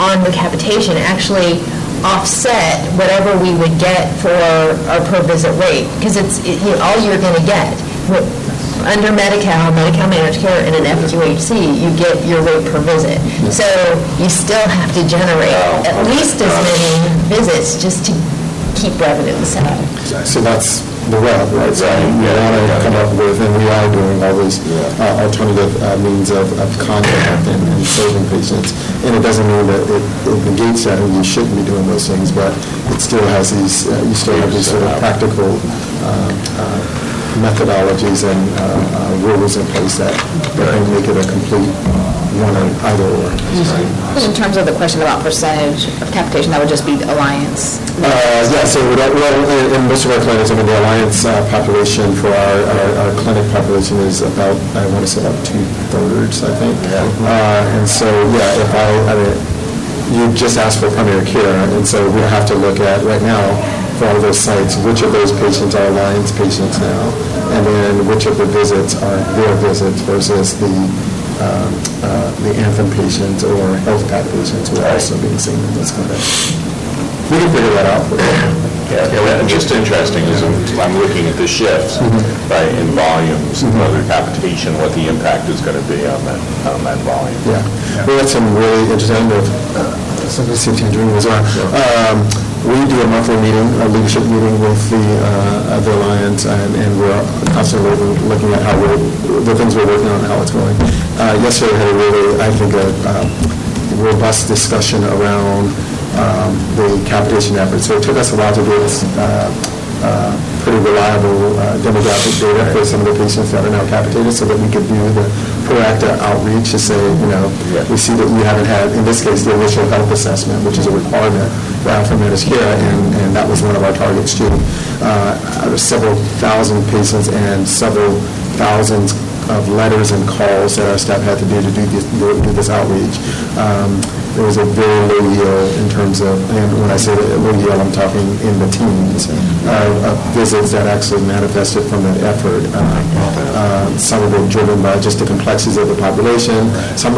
on the capitation actually offset whatever we would get for our per visit rate, because it's all you're going to get. Under Medi-Cal Managed Care, and an FQHC, you get your rate per visit. So you still have to generate at least as many visits just to keep revenue inside. So that's the web, right? So you want to come up with, and we are doing all these alternative means of contact and serving patients. And it doesn't mean that it negates that, and you shouldn't be doing those things, but it still has these, you still have these sort of practical methodologies and rules in place that can make it a complete one or either or. Right? In terms of the question about percentage of capitation, that would just be the Alliance? So in most of our clinics, I mean, the Alliance population for our clinic population is about, I want to say about 2/3, I think. Yeah. You just asked for primary care, and so we have to look at right now for all those sites, which of those patients are Alliance patients now, and then which of the visits are their visits versus the Anthem patients or health pack patients who are also being seen in this clinic. We can figure that out for you. Just interesting is I'm looking at the shifts right, in volumes of the capitation, what the impact is going to be on that volume. Yeah. We had some really interesting. Somebody see if you can do it as well. We do a monthly meeting, a leadership meeting with the Alliance, and we're constantly looking at how the things we're working on, how it's going. Yesterday we had a really, I think, a robust discussion around the capitation effort. So it took us a while to get pretty reliable demographic data for some of the patients that are now capitated so that we could do the proactive outreach to say, we see that you haven't had, in this case, the initial health assessment, which is a requirement for managed care, and that was one of our targets too. Out of several thousand patients and several thousands of letters and calls that our staff had to do to do this outreach. It was a very low yield in terms of, and when I say low yield, I'm talking in the teens, of visits that actually manifested from that effort. Some of it driven by just the complexities of the population. A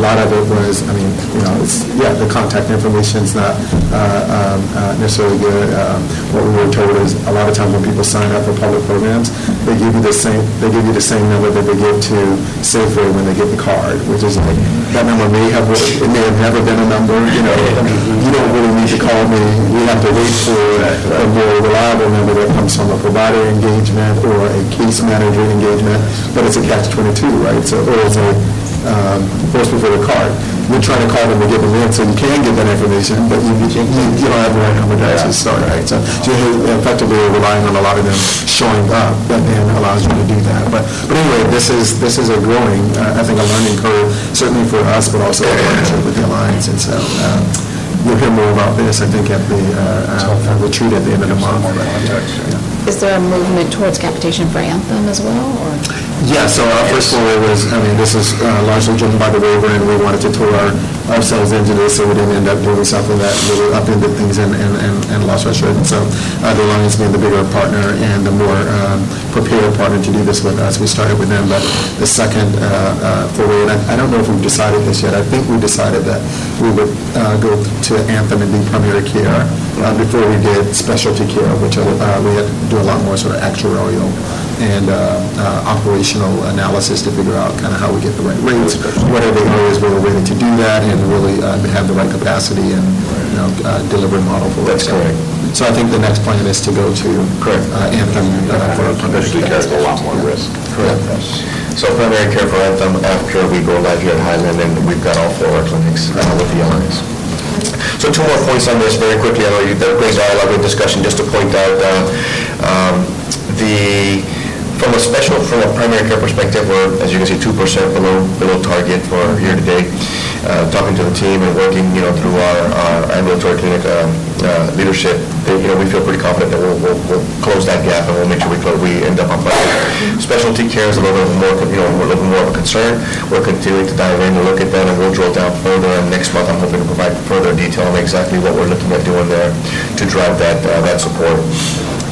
lot of it was, the contact information is not necessarily good. What we were told is a lot of times when people sign up for public programs, they give you the same. They give you the same number that they give to Safeway when they get the card, which is like that number may have never been a number, you don't really need to call me. We have to wait for a more reliable number that comes from a provider engagement or a case manager engagement, but it's a catch-22, right? So, or it's a horse before the cart. You're trying to call them to get them in so you can get that information, but you don't have the right number to actually start, right? So you're effectively relying on a lot of them showing up, but then allows you to do that. But anyway, this is a growing, I think, a learning curve, certainly for us, but also with the Alliance, and so you'll hear more about this, I think, at the retreat at the end of the month. Is there a movement towards capitation for Anthem as well? Or? Yeah, so our first foray was, this is largely driven by the waiver, and we wanted to tour ourselves into this, so we didn't end up doing something that really upended things and lost our shred. And so the Alliance being the bigger partner and the more prepared partner to do this with us, we started with them. But the second foray, and I don't know if we've decided this yet, I think we decided that we would go to Anthem and do primary care before we did specialty care, which we had to do a lot more sort of actuarial and operational analysis to figure out kind of how we get the right rates, what are the areas where we're ready to do that and really have the right capacity and delivery model for that. That's correct. So I think the next plan is to go to Anthem for primary care. There's a lot more risk. Correct. Yeah. So primary care for Anthem, after we go live here at Highland, and we've got all four clinics with the Alliance. So two more points on this very quickly. I know you, that great dialogue and discussion. Just to point out the From a special, from a primary care perspective, we're, as you can see, 2% below target for year to date. Talking to the team and working, through our ambulatory clinic leadership, we feel pretty confident that we'll close that gap, and we'll make sure we end up on budget. Specialty care is a little bit more, a little more of a concern. We're continuing to dive in and look at that, and we'll drill down further. And next month, I'm hoping to provide further detail on exactly what we're looking at doing there to drive that that support.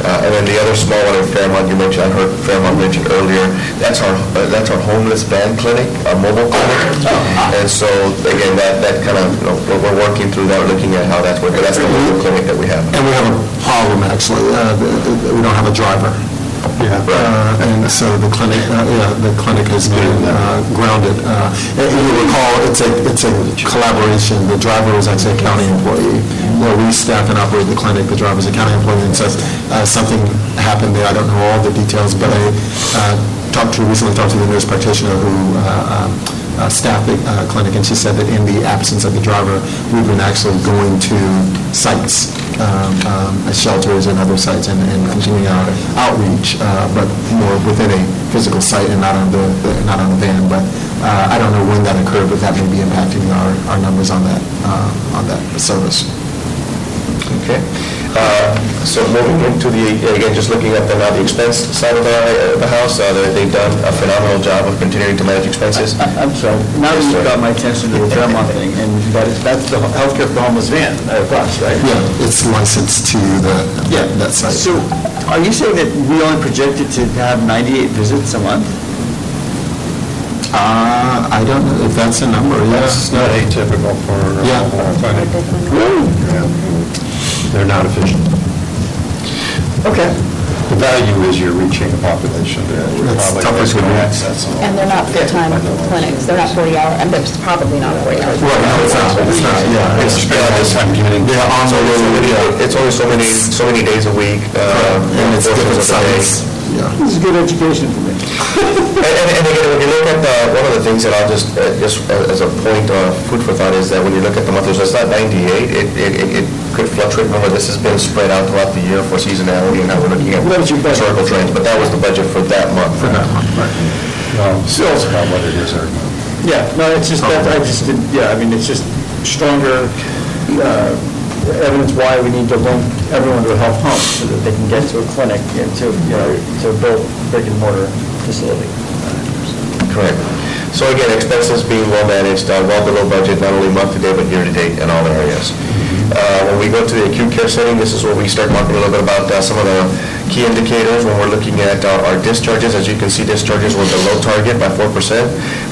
And then the other small one in Fairmont, you mentioned, I heard Fairmont mentioned earlier, that's our homeless van clinic, our mobile clinic. And so, again, that kind of, we're working through that, looking at how that's working. That's the mobile clinic that we have. And we have a problem, actually. We don't have a driver. Yeah, right. And so the clinic has been grounded. And you recall, it's a collaboration. The driver is actually a county employee. Where we staff and operate the clinic, the driver is a county employee, and says something happened there. I don't know all the details, but I recently talked to the nurse practitioner who staffed the clinic, and she said that in the absence of the driver, we've been actually going to sites. Shelters and other sites and continuing our outreach, but more within a physical site and not on the van. But I don't know when that occurred, but that may be impacting our numbers on that service. Okay. So moving into the, again, just looking at the expense side of the house, they've done a phenomenal job of continuing to manage expenses. I'm sorry. Now yes, you've got my attention to the Fairmont thing, and that's the healthcare for the homeless van cost, right? Yeah, it's licensed to that site. So are you saying that we only projected to have 98 visits a month? I don't know if that's a number. That's not atypical for a clinic. Really? Yeah. They're not efficient. Okay. The value is you're reaching a population that you're probably not going to access. And they're not full-time clinics. They're not 40-hour, and they're probably not 40 hours. Well, no, it's not. Yeah, it's time committing. They're on the road. It's only so many days a week. And it's different sites. Yeah. This is good education for me. and again, when you look at one of the things that I'll just as a point of food for thought is that when you look at the monthly, so it's not 98. It could fluctuate. Remember, this has been spread out throughout the year for seasonality, and now we're looking at historical trends. But that was the budget for that month. For that month, right? No, still it's about what it is every month. Yeah, no, it's just that I just didn't. Yeah, I mean, it's just stronger. Evidence why we need to link everyone to a health home so that they can get to a clinic and to build a brick and mortar facility. Correct. So again, expenses being well managed, well below budget, not only month to date but year to date in all areas. When we go to the acute care setting, this is where we start talking a little bit about some of the key indicators when we're looking at our discharges. As you can see, discharges were below target by 4%.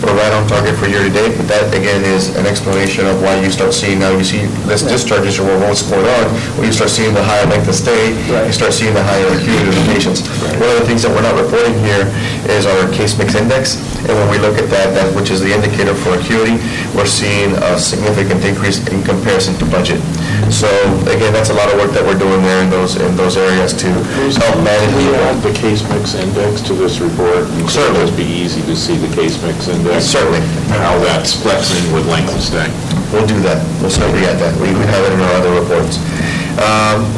We're right on target for year to date, but that again is an explanation of why you start seeing less discharges or what's going on. When you start seeing the higher length of stay, you start seeing the higher acuity of the patients. One of the things that we're not reporting here is our case mix index, and when we look at that which is the indicator for acuity, we're seeing a significant increase in comparison to budget. So again, that's a lot of work that we're doing there in those areas to help manage. We add the case mix index to this report. Certainly, it'd be easy to see the case mix index. Certainly, how that's flexing with length of stay. We'll do that. We'll certainly add that. We have it in our other reports.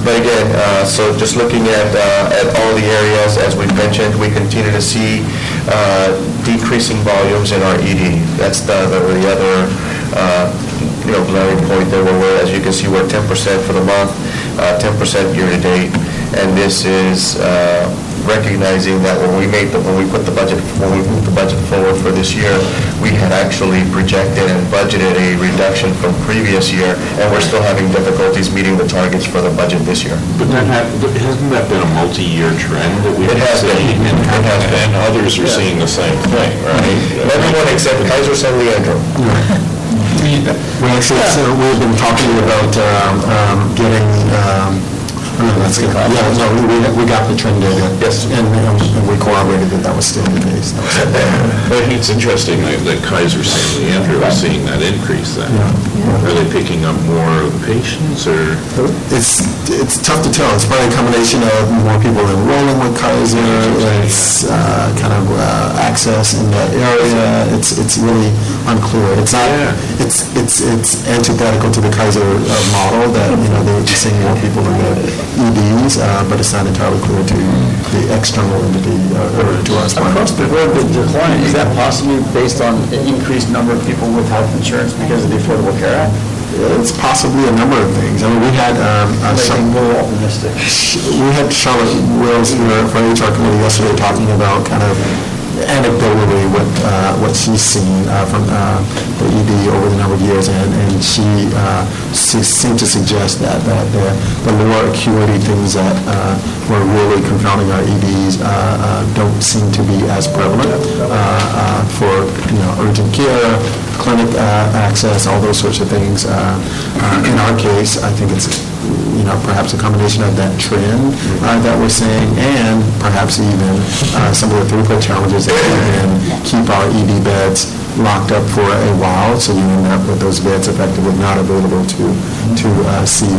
But again, so just looking at all the areas, as we've mentioned, we continue to see decreasing volumes in our ED. That's the other. glaring point there where we're, as you can see, we're 10% for the month, 10% year to date, and this is recognizing that when we put the budget forward for this year, we had actually projected and budgeted a reduction from previous year, and we're still having difficulties meeting the targets for the budget this year. But hasn't that been a multi-year trend that we've seen? It has been. Others are seeing the same thing, right? Everyone except Kaiser San Leandro. We actually, so we've been talking about getting. That's good. Yeah, no, we got the trend data. Yes, and we corroborated that was still the case. But it's interesting that Kaiser San Leandro was seeing that increase. Then are they picking up more patients, or it's tough to tell. It's probably a combination of more people enrolling with Kaiser. It's kind of access in that area. It's really unclear. It's not. Yeah. It's antithetical to the Kaiser model that they're just seeing more people in the EDs, but it's not entirely clear to the external entity or to us. Across the board, the decline is that possibly based on an increased number of people with health insurance because of the Affordable Care Act? It's possibly a number of things. I mean, we had we had Charlotte Wills here for HR committee yesterday talking about kind of anecdotally what she's seen from the ED over the number of years, and she seemed to suggest that the lower acuity things that were really confounding our EDs don't seem to be as prevalent for urgent care, clinic access, all those sorts of things. In our case, I think it's perhaps a combination of that trend that we're seeing, and perhaps even some of the throughput challenges that can keep our ED beds locked up for a while, so you end up with those beds effectively not available to see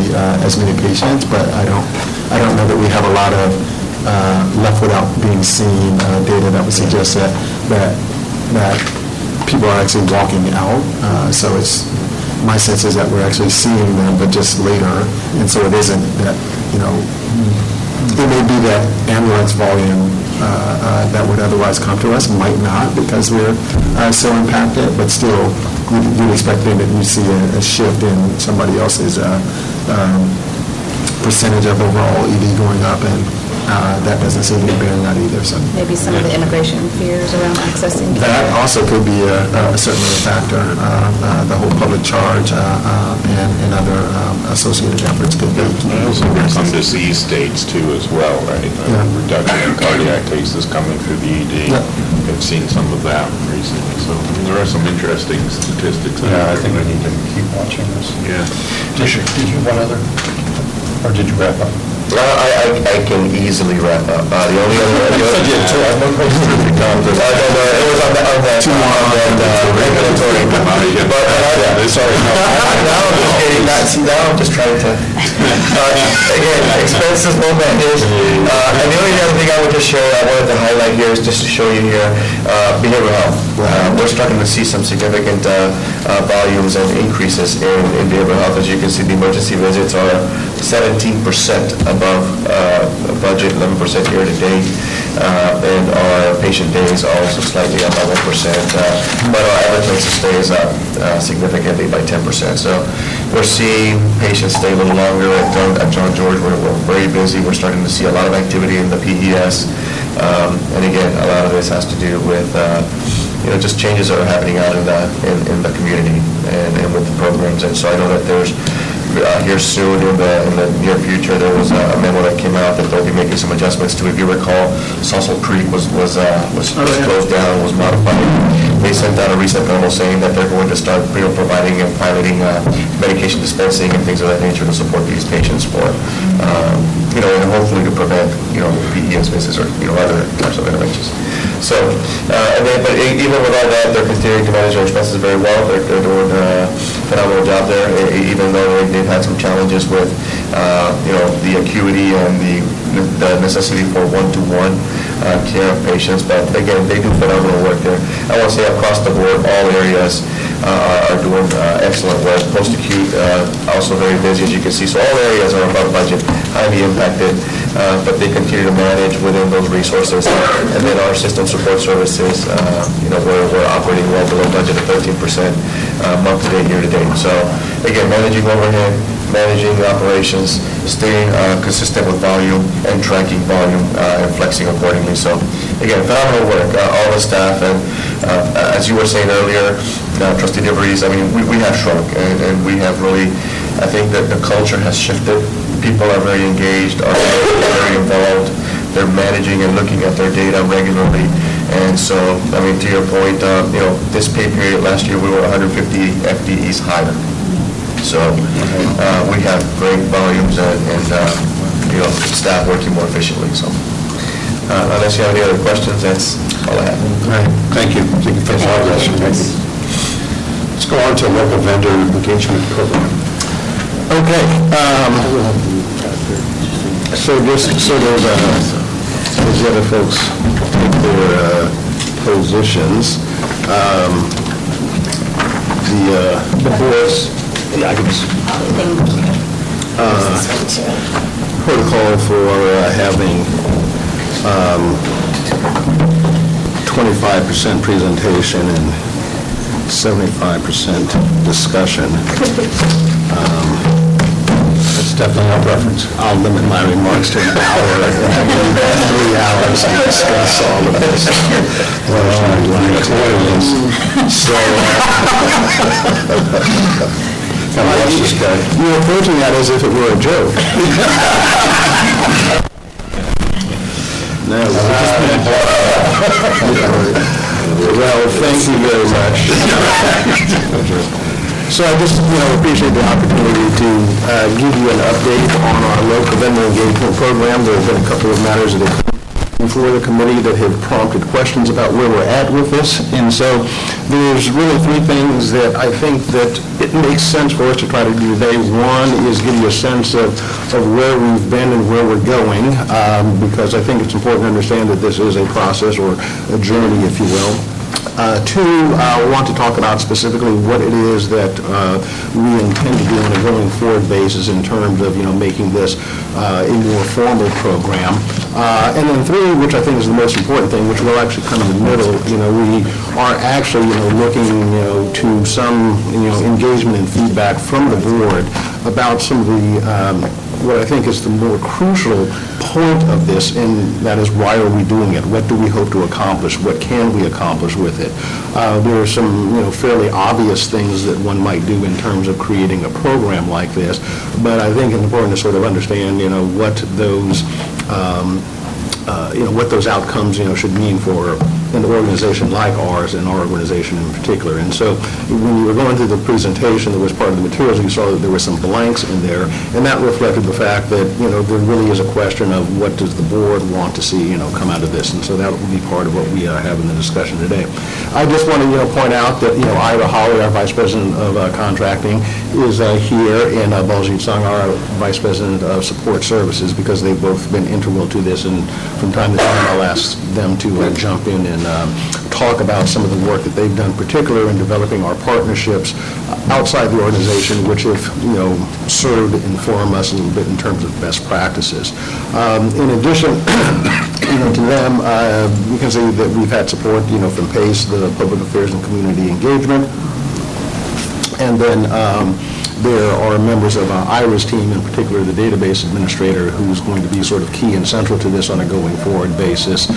as many patients. But I don't know that we have a lot of left without being seen data that would suggest that people are actually walking out. So it's. My sense is that we're actually seeing them, but just later, and so it isn't that, it may be that ambulance volume that would otherwise come to us might not, because we're so impacted, but still, you'd expect that you see a shift in somebody else's percentage of overall ED going up, and that doesn't seem to be bearing that either. So maybe some of the immigration fears around accessing care. That also could be certainly a factor. The whole public charge and other associated efforts could be. Also some disease states too as well, right? Reduction in cardiac cases coming through the ED. Yeah. I've seen some of that recently. So there are some interesting statistics. Yeah, I think we need to keep watching this. Yeah. Did you have one other, or did you wrap up? No, I can easily wrap up. The only other it was on the regulatory. Now I'm just trying to again, expenses well managed. And the only other thing I would just share, I wanted to highlight here is just to show you here behavioral health. We're starting to see some significant volumes and increases in behavioral health. As you can see, the emergency visits are 17% above budget, 11% year to date, and our patient days are also slightly up by 1%, but our average length of stay is up significantly by 10%. So we're seeing patients stay a little longer. At John George, we're very busy. We're starting to see a lot of activity in the PES, and again, a lot of this has to do with just changes that are happening out in the community and with the programs. And so I know that there's. Here soon in the near future, there was a memo that came out that they'll be making some adjustments to. If you recall, Sussel Creek was closed down, was modified. They sent out a recent memo saying that they're going to start providing and piloting medication dispensing and things of that nature to support these patients for, and hopefully to prevent PES visits or other types of interventions. So, but even with all that, they're continuing to manage their expenses very well. They're doing a phenomenal job there, even though they've had some challenges with, the acuity and the necessity for one-to-one care of patients. But again, they do phenomenal work there. I want to say across the board, all areas are doing excellent work. Post-acute also very busy, as you can see. So all areas are above budget, highly impacted, but they continue to manage within those resources. And then our system support services, we're operating well below budget at 13% month-to-date, year-to-date. So again, managing overhead, managing operations, staying consistent with volume and tracking volume and flexing accordingly. So again, phenomenal work, all the staff, and as you were saying earlier, Trustee DeRees, I mean, we have shrunk, and we have really, I think that the culture has shifted. People are very engaged, are very involved, they're managing and looking at their data regularly. And so, I mean, to your point, this pay period last year, we were 150 FTEs higher. So we have great volumes and staff working more efficiently. So unless you have any other questions, that's all I have. All right. Thank you. Thank you for the question. Let's go on to local vendor engagement program. Okay. So just so those other folks take their positions. The board's protocol for having 25% presentation and 75% discussion. That's definitely a reference. I'll limit my remarks to an hour. 3 hours to discuss all of this. You're approaching that as if it were a joke. No. Well, thank you very much. So I just appreciate the opportunity to give you an update on our local vendor engagement program. There have been a couple of matters that have come before the committee that have prompted questions about where we're at with this. And so there's really three things that I think that it makes sense for us to try to do today. One is give you a sense of where we've been and where we're going, because I think it's important to understand that this is a process or a journey, if you will. Two, I want to talk about specifically what it is that we intend to do on a going forward basis in terms of making this a more formal program. And then three, which I think is the most important thing, which will actually come in the middle, we are actually looking to some engagement and feedback from the board about some of the what I think is the more crucial point of this, and that is, why are we doing it? What do we hope to accomplish? What can we accomplish with it? There are some fairly obvious things that one might do in terms of creating a program like this, but I think it's important to sort of understand what those outcomes should mean for an organization like ours, and our organization in particular. And so when we were going through the presentation that was part of the materials, we saw that there were some blanks in there, and that reflected the fact that there really is a question of what does the board want to see come out of this. And so that will be part of what we have in the discussion today. I just want to point out that Ira Holly, our Vice President of Contracting, is here, and Baljeet Singh, our Vice President of Support Services, because they've both been integral to this, and from time to time I'll ask them to jump in and talk about some of the work that they've done, particularly in developing our partnerships outside the organization, which have served to inform us a little bit in terms of best practices. In addition to them, we can say that we've had support from PACE, the Public Affairs and Community Engagement, and then there are members of IRA's team, in particular the database administrator, who's going to be sort of key and central to this on a going forward basis,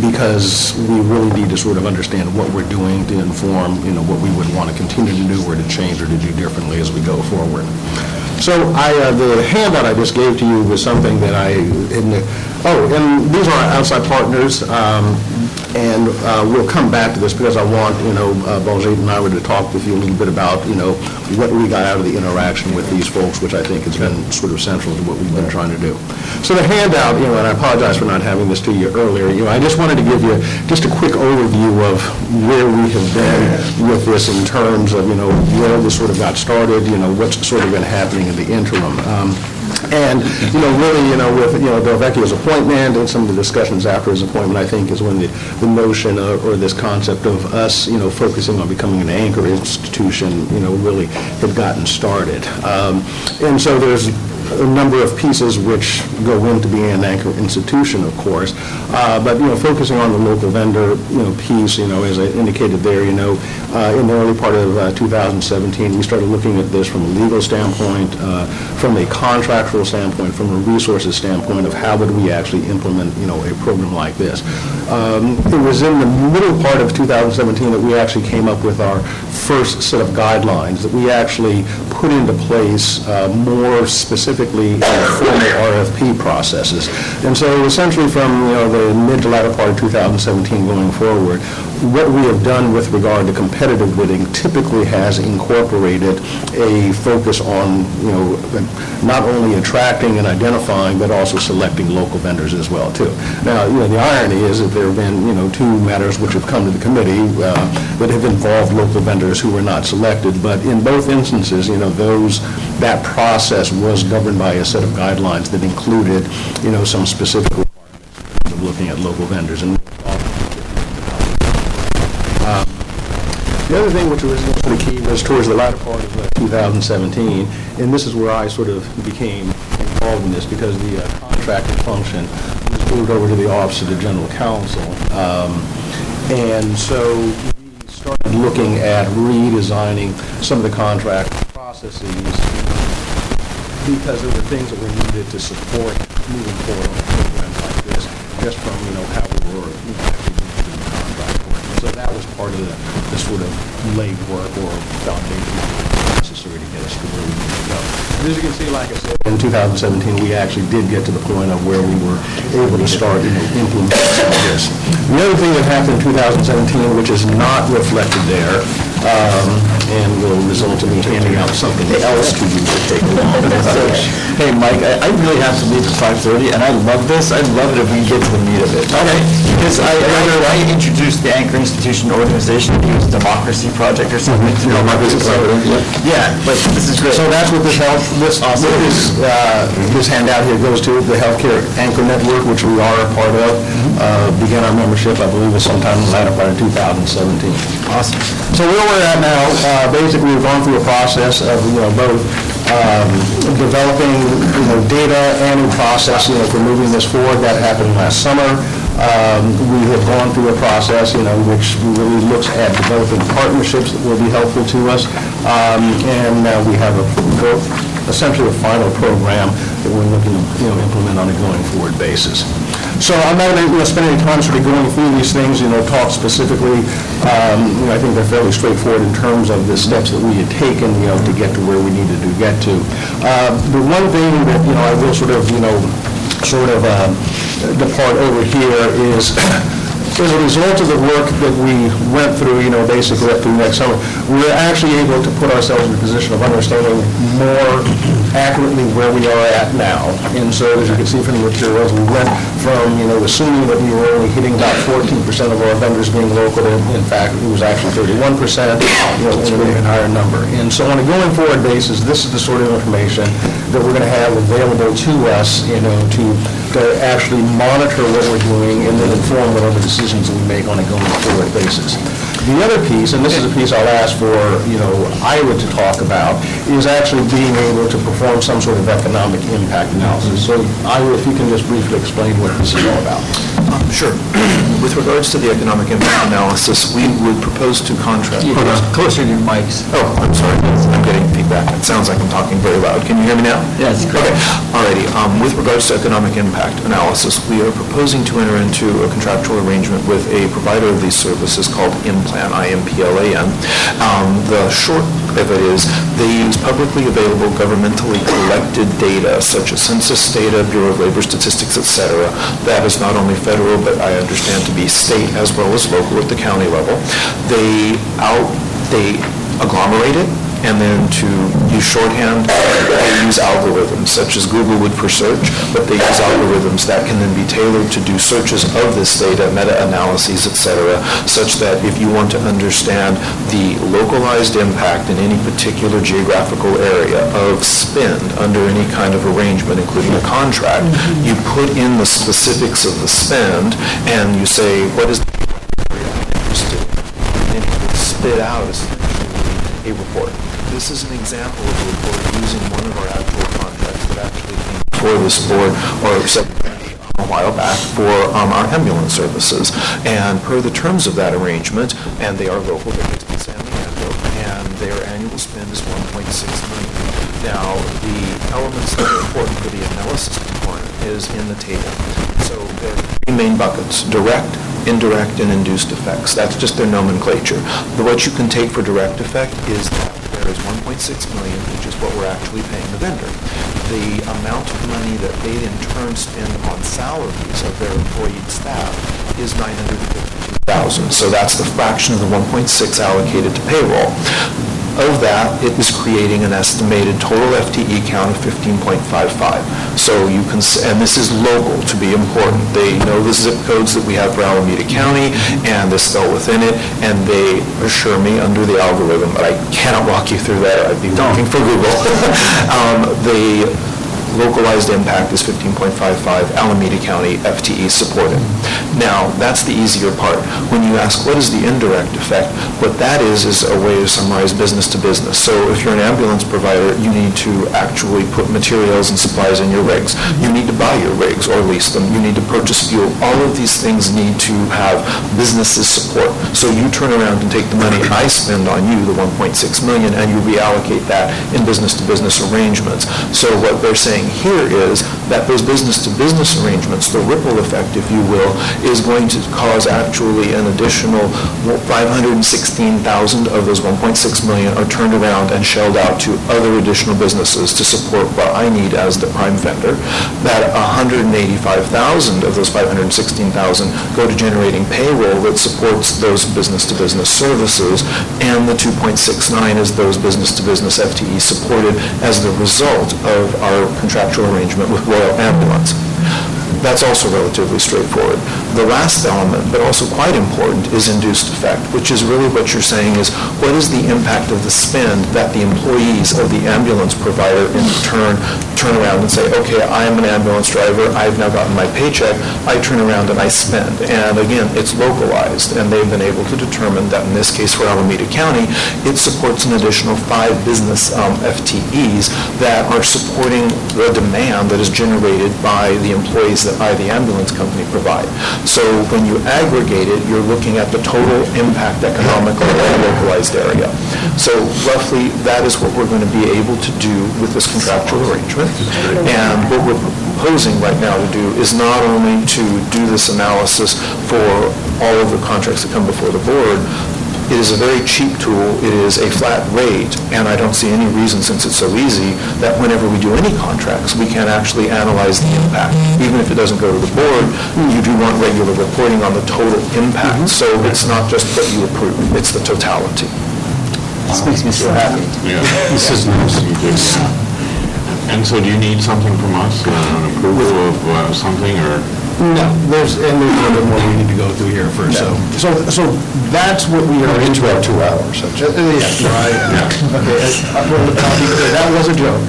because we really need to sort of understand what we're doing to inform what we would want to continue to do, or to change, or to do differently as we go forward. So the handout I just gave to you was something that and these are our outside partners, and we'll come back to this because I want Baljeet and I were to talk with you a little bit about what we got out of the interaction with these folks, which I think has been sort of central to what we've been trying to do. So the handout, and I apologize for not having this to you earlier. I just wanted to give you just a quick overview of where we have been with this in terms of where this sort of got started, what's sort of been happening in the interim. And really, with Delvecchio's appointment and some of the discussions after his appointment, I think is when the notion or this concept of us, focusing on becoming an anchor institution, really had gotten started. And so there's a number of pieces which go into being an anchor institution, of course, but focusing on the local vendor piece, as I indicated there, in the early part of 2017, we started looking at this from a legal standpoint, from a contractual standpoint, from a resources standpoint, of how would we actually implement a program like this. It was in the middle part of 2017 that we actually came up with our first set of guidelines that we actually put into place, more specifically formal RFP processes. And so essentially from the mid to latter part of 2017 going forward, what we have done with regard to competitive bidding typically has incorporated a focus on not only attracting and identifying, but also selecting local vendors as well too. Now the irony is that there have been two matters which have come to the committee that have involved local vendors who were not selected, but in both instances that process was governed by a set of guidelines that included some specific requirements of looking at local vendors. And The other thing which was sort of key was towards the latter part of 2017, and this is where I sort of became involved in this because the contracting function was moved over to the Office of the General Counsel. And so we started looking at redesigning some of the contract processes because there were things that were needed to support moving forward on a program like this, just from, how we were, actually doing the contract work. And so that was part of the sort of laid work or foundation necessary to get us to where we need to go. And as you can see, like I said, in 2017, we actually did get to the point of where we were able to start implementing some of this. The other thing that happened in 2017, which is not reflected there, and will result in me handing out something else to you to take along. Hey, Mike, I really have to leave at 5:30, and I love this. I'd love it if we could get to the meat of it. Okay. Because I introduced the Anchor Institution organization. It was a democracy project or something. Mm-hmm. Yeah, but this is great. So that's what this handout here goes to. The Healthcare Anchor Network, which we are a part of, began our membership, I believe, sometime in the latter part of 2017. Awesome. So we're at now, basically we've gone through a process of both developing data and in processing for moving this forward. That happened last summer. We have gone through a process which really looks at developing partnerships that will be helpful to us, and we have essentially a final program that we're looking to implement on a going forward basis. So I'm not going to spend any time sort of going through these things, talk specifically. I think they're fairly straightforward in terms of the steps that we had taken, to get to where we needed to get to. The one thing that, I will depart over here is, as a result of the work that we went through, basically up through next summer, we were actually able to put ourselves in a position of understanding more accurately where we are at now. And so, as you can see from the materials, we went from, assuming that we were only hitting about 14% of our vendors being local, and in fact, it was actually 31%, an even higher number. And so, on a going forward basis, this is the sort of information that we're going to have available to us, to actually monitor what we're doing and then inform whatever decisions we make on a going-forward basis. The other piece, and this is a piece I'll ask for, Ira to talk about, is actually being able to perform some sort of economic impact analysis. So, Ira, if you can just briefly explain what this is all about. Sure. With regards to the economic impact analysis, we would propose to contract. Closer to your mics. Oh, I'm sorry. I'm getting feedback. It sounds like I'm talking very loud. Can you hear me now? Yes. Okay. Alrighty. With regards to economic impact analysis, we are proposing to enter into a contractual arrangement with a provider of these services called Implan, I-M-P-L-A-N. The short of it is they use publicly available governmentally collected data, such as census data, Bureau of Labor Statistics, etc. That is not only federal, but I understand to be state as well as local at the county level. They agglomerate it, and then to use shorthand, they use algorithms, such as Google would for search, but they use algorithms that can then be tailored to do searches of this data, meta-analyses, etc., such that if you want to understand the localized impact in any particular geographical area of spend under any kind of arrangement, including a contract, you put in the specifics of the spend, and you say, what is the area I'm interested in? And it will spit out a report. This is an example of a report using one of our actual contracts that actually came before this board or subcommittee a while back for our ambulance services. And per the terms of that arrangement, and they are local, they're based in San Leandro, and their annual spend is $1.6 million. Now, the elements that are important for the analysis component is in the table. So there are three main buckets: direct, indirect, and induced effects. That's just their nomenclature. But what you can take for direct effect is that there is $1.6 million, which is what we're actually paying the vendor. The amount of money that they in turn spend on salaries of their employee staff is $952,000. So that's the fraction of the 1.6 allocated to payroll. Of that, it is creating an estimated total FTE count of 15.55. So you can, and this is local to be important. They know the zip codes that we have for Alameda County, and they're still within it, and they assure me under the algorithm, but I cannot walk you through that. I'd be looking for Google. localized impact is 15.55, Alameda County FTE supported. Now, that's the easier part. When you ask, what is the indirect effect? What that is a way to summarize business to business. So if you're an ambulance provider, you need to actually put materials and supplies in your rigs. You need to buy your rigs or lease them. You need to purchase fuel. All of these things need to have businesses support. So you turn around and take the money I spend on you, the $1.6 million, and you reallocate that in business-to-business arrangements. So what they're saying here is that those business-to-business arrangements, the ripple effect, if you will, is going to cause actually an additional 516,000 of those 1.6 million are turned around and shelled out to other additional businesses to support what I need as the prime vendor. That 185,000 of those 516,000 go to generating payroll that supports those business-to-business services, and the 2.69 is those business-to-business FTE supported as the result of our contractual arrangement with Royal Ambulance. That's also relatively straightforward. The last element, but also quite important, is induced effect, which is really what you're saying is, what is the impact of the spend that the employees of the ambulance provider in turn turn around and say, okay, I'm an ambulance driver, I've now gotten my paycheck, I turn around and I spend. And again, it's localized, and they've been able to determine that in this case for Alameda County, it supports an additional 5 business FTEs that are supporting the demand that is generated by the employees that the ambulance company provide. So when you aggregate it, you're looking at the total impact economically in a localized area. So roughly, that is what we're going to be able to do with this contractual arrangement. And what we're proposing right now to do is not only to do this analysis for all of the contracts that come before the board. It is a very cheap tool, it is a flat rate, and I don't see any reason, since it's so easy, that whenever we do any contracts, we can actually analyze the impact. Even if it doesn't go to the board, you do want regular reporting on the total impact, so it's not just what you approve, it's the totality. This makes me so happy. Yeah. This is nice. Yeah. And so do you need something from us, an approval of something, or? No, there's a little bit more we need to go through here first. Yeah. So that's what we are into our 2 hours. So just, okay. That was a joke.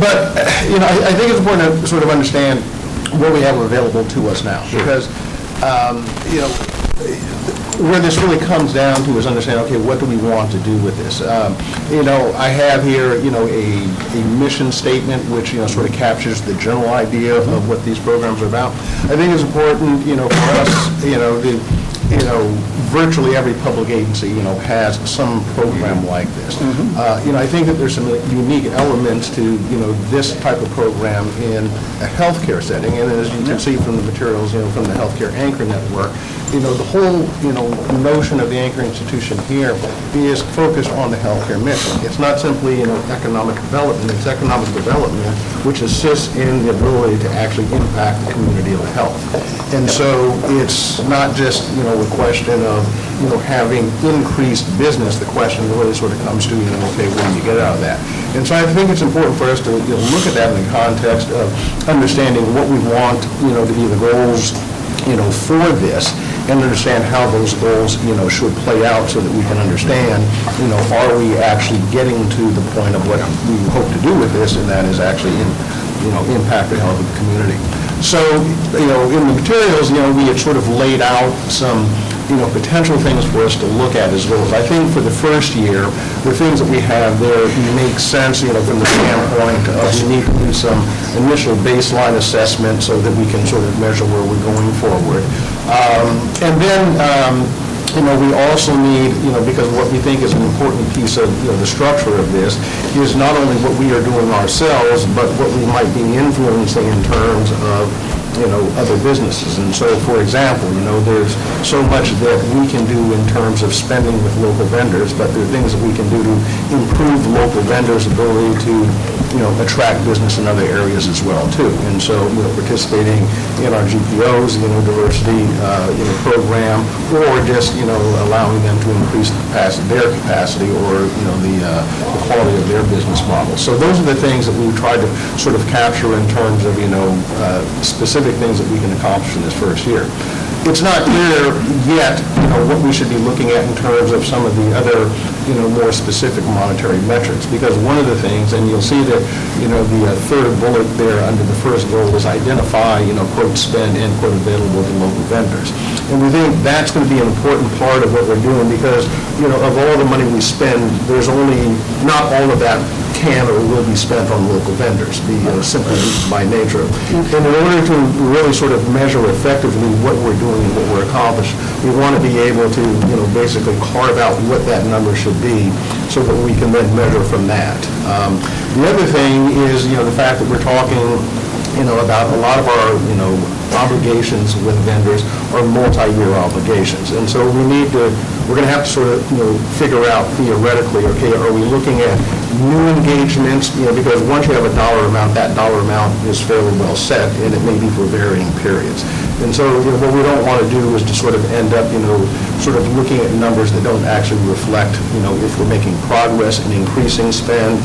But you know, I think it's important to sort of understand what we have available to us now, because you know, where this really comes down to is understanding, okay, what do we want to do with this? You know, I have here, you know, a mission statement which, you know, sort of captures the general idea of what these programs are about. I think it's important, you know, for us, you know, virtually every public agency, you know, has some program like this. You know, I think that there's some unique elements to, you know, this type of program in a healthcare setting, and as you can see from the materials, you know, from the Healthcare Anchor Network, you know, the whole, you know, notion of the anchor institution here is focused on the healthcare mission. It's not simply, you know, economic development. It's economic development which assists in the ability to actually impact the community of health. And so it's not just, you know, a question of, you know, having increased business. The question really sort of comes to, you know, okay, what do you get out of that? And so I think it's important for us to, you know, look at that in the context of understanding what we want, you know, to be the goals, you know, for this, and understand how those goals, you know, should play out so that we can understand, you know, are we actually getting to the point of what we hope to do with this, and that is actually, you know, impact the health of the community. So, you know, in the materials, you know, we had sort of laid out some, you know, potential things for us to look at as goals. I think for the first year, the things that we have there make sense, you know, from the standpoint of we need to do some initial baseline assessment so that we can sort of measure where we're going forward. And then, you know, we also need, you know, because what we think is an important piece of, you know, the structure of this is not only what we are doing ourselves, but what we might be influencing in terms of, you know, other businesses. And so, for example, you know, there's so much that we can do in terms of spending with local vendors, but there are things that we can do to improve local vendors' ability to, you know, attract business in other areas as well, too. And so, you know, participating in our GPOs, you know, diversity, you know, program, or just, you know, allowing them to increase the capacity, their capacity, or, you know, the quality of their business model. So those are the things that we've tried to sort of capture in terms of, you know, specific things that we can accomplish in this first year. It's not clear yet, what we should be looking at in terms of some of the other, more specific monetary metrics. Because one of the things, and you'll see that, the third bullet there under the first goal is identify, quote, spend, end quote, available to local vendors. And we think that's going to be an important part of what we're doing because, of all the money we spend, there's only, not all of that can or will be spent on local vendors, simply by nature. And in order to really sort of measure effectively what we're doing and what we're accomplishing, we want to be able to, basically carve out what that number should be so that we can then measure from that. The other thing is, the fact that we're talking, about a lot of our, obligations with vendors are multi-year obligations. And so we're going to have to sort of, figure out theoretically, okay, are we looking at new engagements, because once you have a dollar amount, that dollar amount is fairly well set, and it may be for varying periods. And so what we don't want to do is to sort of end up, sort of looking at numbers that don't actually reflect, if we're making progress and increasing spend,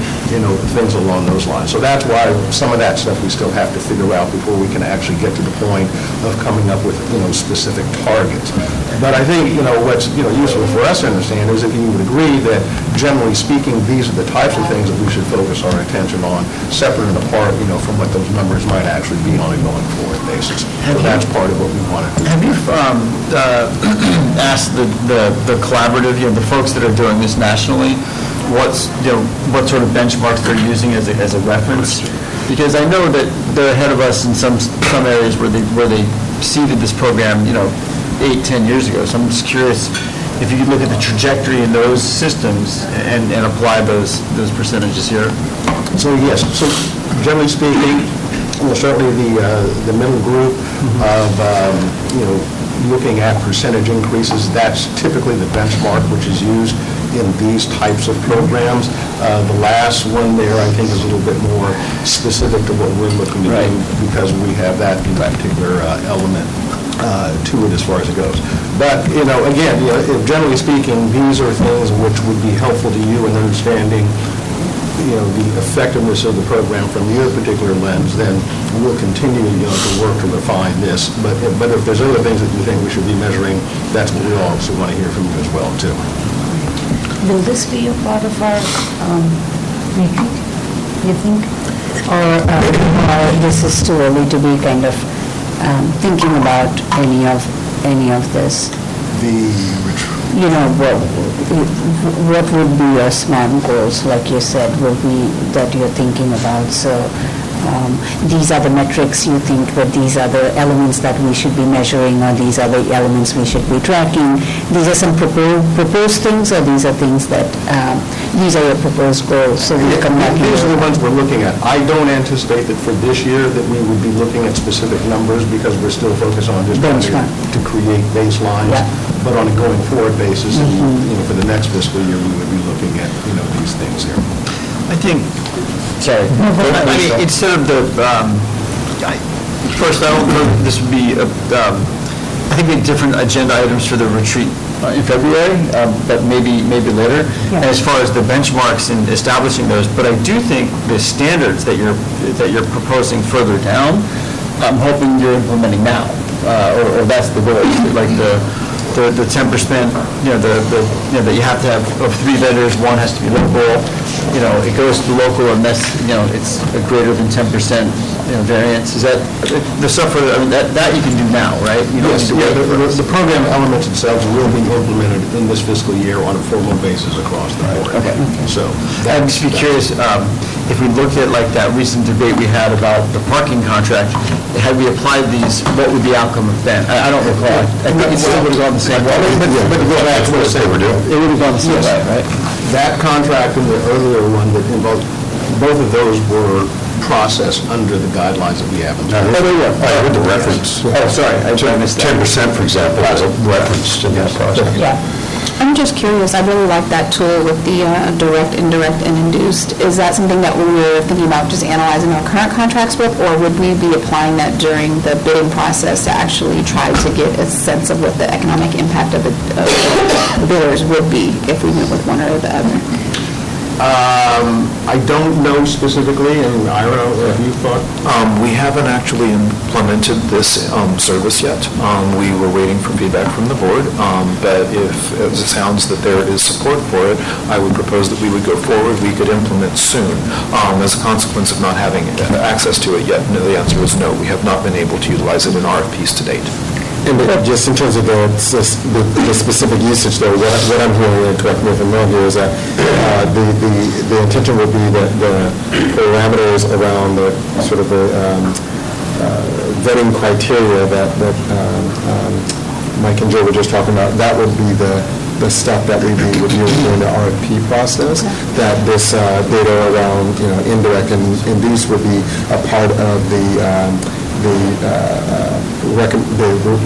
things along those lines. So that's why some of that stuff we still have to figure out before we can actually get to the point of coming up with, specific targets. But I think, what's, useful for us to understand is if you would agree that, generally speaking, these are the types of things that we should focus our attention on, separate and apart, from what those numbers might actually be on a going forward basis. So that's part of what we wanted to do. Have you asked the collaborative, the folks that are doing this nationally, what sort of benchmarks they're using as a reference? Because I know that they're ahead of us in some areas where they seeded this program, 8-10 years ago. So I'm just curious if you could look at the trajectory in those systems and apply those percentages here. So yes. So generally speaking, certainly the middle group of looking at percentage increases, that's typically the benchmark which is used in these types of programs. The last one there, I think, is a little bit more specific to what we're looking to do because we have that particular element to it as far as it goes. But, again, generally speaking, these are things which would be helpful to you in understanding the effectiveness of the program from your particular lens, then we'll continue to work to refine this. But if there's other things that you think we should be measuring, that's what we also want to hear from you as well, too. Will this be a part of our meeting, you think? Or this is too early to be kind of thinking about any of this? What would be your SMART goals, like you said, will be that you're thinking about? So these are the metrics you think, but these are the elements that we should be measuring, or these are the elements we should be tracking. These are some proposed things, or these are things that, these are your proposed goals, so we come back. These are the ones we're looking at. I don't anticipate that for this year that we would be looking at specific numbers because we're still focused on just trying to create baselines. Yeah. But on a going forward basis, and, for the next fiscal year, we would be looking at, these things here. I think... Sorry. Instead of the first, I don't know if this would be. I think we had different agenda items for the retreat in February, but maybe later. Yeah. And as far as the benchmarks and establishing those, but I do think the standards that you're proposing further down, I'm hoping you're implementing now, or that's the goal, like the 10%, that you have to have of three vendors, one has to be local. It goes to local unless it's a greater than 10% variance. Is that the stuff? That you can do now, right? The program elements themselves will be implemented in this fiscal year on a formal basis across the board. Okay. So I'd just be curious if we looked at like that recent debate we had about the parking contract. Had we applied these, what would the outcome of that? I don't recall. I think it still would have gone the same way. But to go back to what I said, it would have gone the same way, right? That contract and the earlier one that involved, both of those were processed under the guidelines that we have. With the reference. Oh, sorry, I missed that. 10%, for example, was a reference to that process. Yeah. I'm just curious. I really like that tool with the direct, indirect, and induced. Is that something that we were thinking about just analyzing our current contracts with, or would we be applying that during the bidding process to actually try to get a sense of what the economic impact of the bidders would be if we went with one or the other? I don't know specifically, and Ira, if you thought? We haven't actually implemented this service yet. We were waiting for feedback from the board, but if it sounds that there is support for it, I would propose that we would go forward. We could implement soon. As a consequence of not having access to it yet, no, the answer is no. We have not been able to utilize it in RFPs to date. And just in terms of the specific usage, though, what I'm hearing, and correct me if I'm wrong here, is that the intention would be that the parameters around the sort of the vetting criteria that Mike and Joe were just talking about, that would be the stuff that we'd be reviewing during the RFP process, that this data around, you know, indirect and induced would be a part of the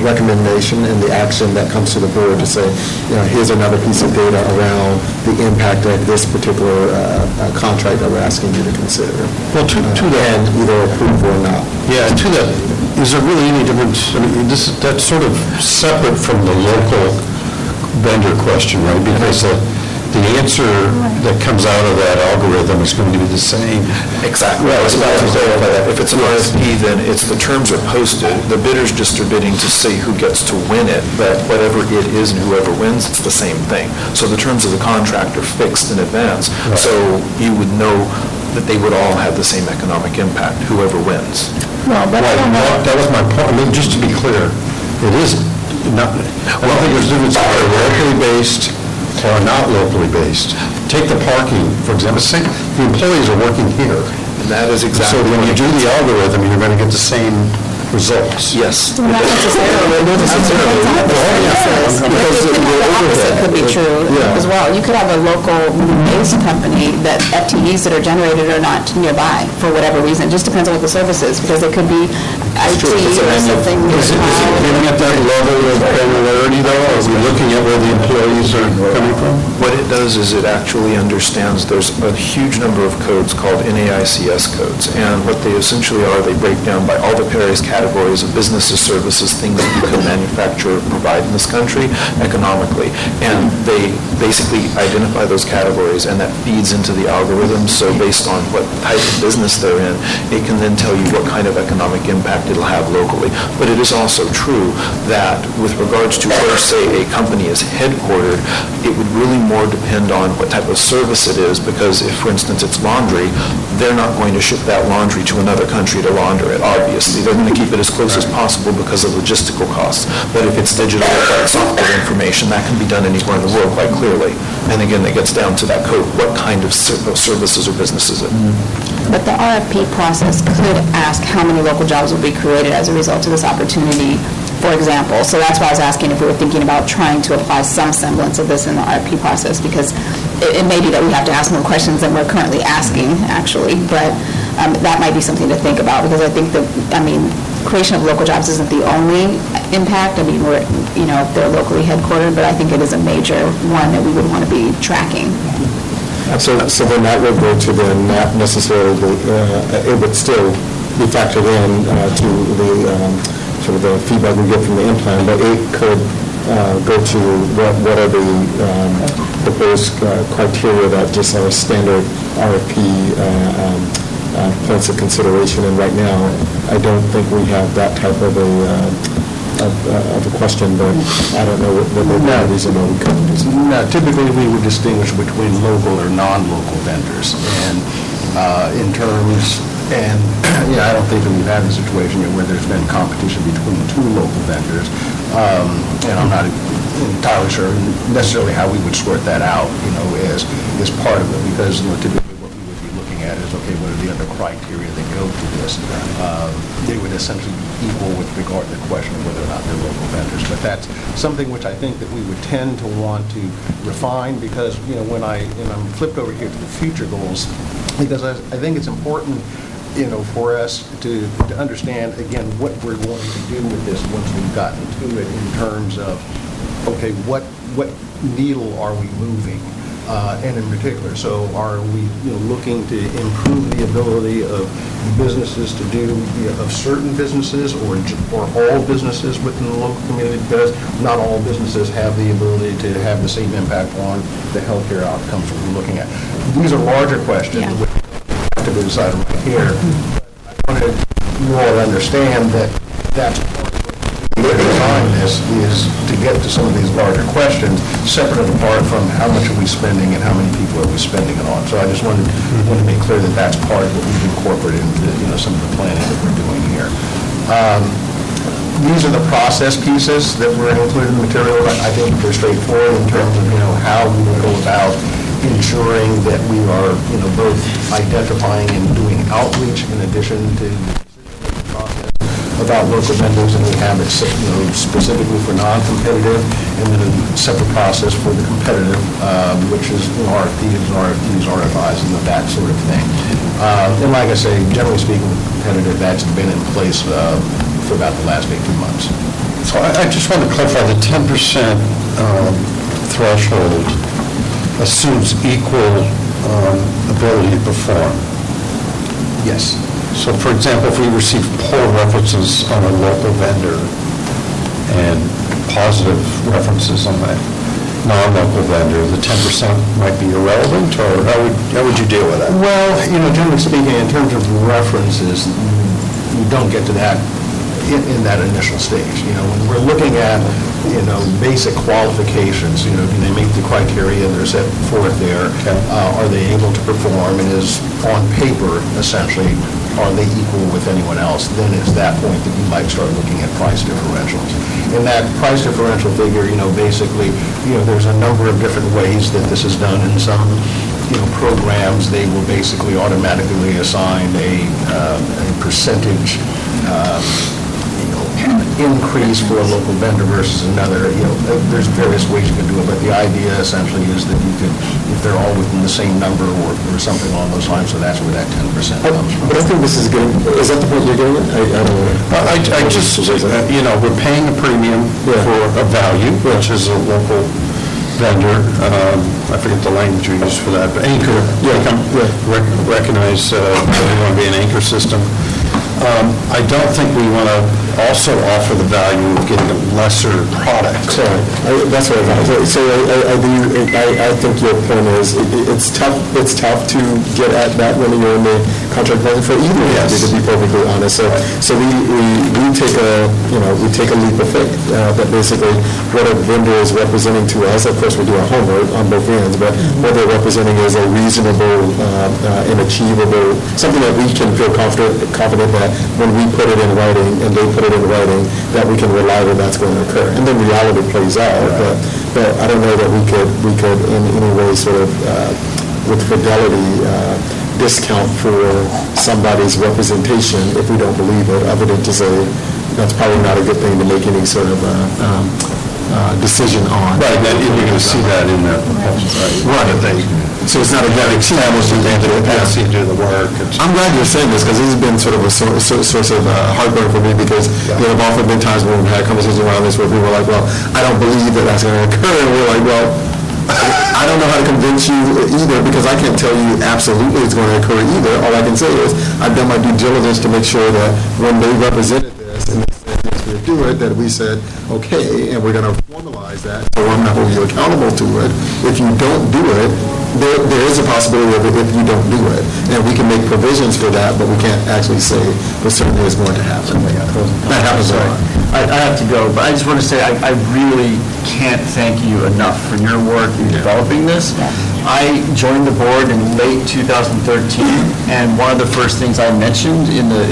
recommendation and the action that comes to the board to say, you know, here's another piece of data around the impact of this particular contract that we're asking you to consider. Well, to that, and either approve or not. Yeah, to that, is there really any difference? I mean, that's sort of separate from the local vendor question, right? Because the answer that comes out of that algorithm is going to be the same. Exactly. Right. If it's an RFP, then it's the terms are posted. The bidders just are bidding to see who gets to win it, but whatever it is and whoever wins, it's the same thing. So the terms of the contract are fixed in advance. Right. So you would know that they would all have the same economic impact, whoever wins. Well, but right. That was my point. I mean, just to be clear, it is not. Well, I think there's difference between locally based or not locally based. Take the parking, for example. The employees are working here. And that is exactly. So when you do the algorithm, you're going to get the same results. Yes. Well, not necessarily. The opposite could be true as well. You could have a local based company that FTEs that are generated are not nearby for whatever reason. It just depends on what the service is, because it could be IT or something. Is it getting at that level of granularity, though? Are we looking at where the employees are coming from? What it does is it actually understands there's a huge number of codes called NAICS codes, and what they essentially are, they break down by all the various categories of businesses, services, things that you can manufacture or provide in this country economically. And they basically identify those categories, and that feeds into the algorithm. So based on what type of business they're in, it can then tell you what kind of economic impact it'll have locally. But it is also true that with regards to where, say, a company is headquartered, it would really more depend on what type of service it is, because if, for instance, it's laundry, they're not going to ship that laundry to another country to launder it, obviously. They're going to keep it as close as possible because of logistical costs. But if it's digital like software information, that can be done anywhere in the world quite clearly. And again, it gets down to that code, what kind of services or businesses it. But the RFP process could ask how many local jobs will be created as a result of this opportunity, for example. So that's why I was asking if we were thinking about trying to apply some semblance of this in the RFP process, because it may be that we have to ask more questions than we're currently asking, actually. But that might be something to think about, because I think that, I mean, creation of local jobs isn't the only impact. I mean, we're, you know, they're locally headquartered, but I think it is a major one that we would want to be tracking. So then that would go to the not necessarily, it would still be factored in to the sort of the feedback we get from the implant, but it could go to what are the proposed criteria that just are standard RFP points of consideration. And right now, I don't think we have that type of a question, but I don't know what the reason why we couldn't do something. No, typically we would distinguish between local or non-local vendors, and in terms. And I don't think that we've had a situation yet where there's been competition between two local vendors. And I'm not entirely sure necessarily how we would sort that out, you know, as part of it, because, you know, typically what we would be looking at is, okay, what are the other criteria that go to this? They would essentially be equal with regard to the question of whether or not they're local vendors. But that's something which I think that we would tend to want to refine, because, you know, when I'm flipped over here to the future goals, because I think it's important, you know, for us to understand, again, what we're going to do with this once we've gotten to it in terms of, okay, what needle are we moving and in particular. So are we looking to improve the ability of businesses to do, of certain businesses or all businesses within the local community, because not all businesses have the ability to have the same impact on the healthcare outcomes we're looking at. These are larger questions which have to be decided right here. But I wanted you all to understand that that's part of the design this is to get to some of these larger questions separate and apart from how much are we spending and how many people are we spending it on. So I just wanted to make clear that that's part of what we've incorporated into some of the planning that we're doing here. These are the process pieces that were included in the material. I think they're straightforward in terms of how we would go about ensuring that we are both identifying and doing outreach in addition to the process about local vendors, and we have it specifically for non-competitive, and then a separate process for the competitive, which is RFPs, RFQs, RFIs, and that sort of thing. And like I say, generally speaking, competitive, that's been in place for about the last 18 months. So I just want to clarify, the 10% threshold assumes equal ability to perform. Yes. So for example, if we receive poor references on a local vendor and positive references on that non-local vendor, the 10% might be irrelevant, or how would you deal with that? Well, generally speaking, in terms of references, you don't get to that in that initial stage. When we're looking at basic qualifications, do they meet the criteria that are set forth there? Okay. Are they able to perform, and is on paper essentially, are they equal with anyone else? Then it's that point that you might start looking at price differentials. And that price differential figure, basically, there's a number of different ways that this is done. In some programs, they will basically automatically assign a percentage increase for a local vendor versus another. There's various ways you can do it, but the idea essentially is that you could, if they're all within the same number or something along those lines, so that's where that 10% comes from. But I think this is good. Is that the point you're getting at? I just we're paying a premium for a value, which is a local vendor. I forget the language we use for that, but anchor. Recognize we want to be an anchor system. I don't think we want to also offer the value of getting a lesser product. Sure. That's what I thought. So I think your point is it's tough to get at that when you're in the contract market for either. Yes. To be perfectly honest. So we take a leap of faith that basically what a vendor is representing to us. Of course, we do our homework on both ends, but what they're representing is a reasonable and achievable something that we can feel confident that when we put it in writing and they put it in writing, that we can rely on that's going to occur. And then reality plays out. Right. But I don't know that we could in any way sort of with fidelity discount for somebody's representation if we don't believe it, other than to say that's probably not a good thing to make any sort of decision on. Right, that you're going to see that in the proposals. Right. So it's not a very established capacity to do the work. I'm glad you're saying this, because this has been sort of a source of heartburn for me, because there have often been times when we've had conversations around this where people are like, well, I don't believe that that's going to occur. And we're like, well, I don't know how to convince you either, because I can't tell you absolutely it's going to occur either. All I can say is I've done my due diligence to make sure that when they represented this and they said yes, we'll do it, that we said, okay, and we're going to formalize that, so I'm not holding you accountable to it. If you don't do it, There is a possibility of it if you don't do it. And we can make provisions for that, but we can't actually say what certainly is going to happen. That happens a lot. I have to go, but I just want to say I really can't thank you enough for your work in developing this. I joined the board in late 2013, and one of the first things I mentioned in the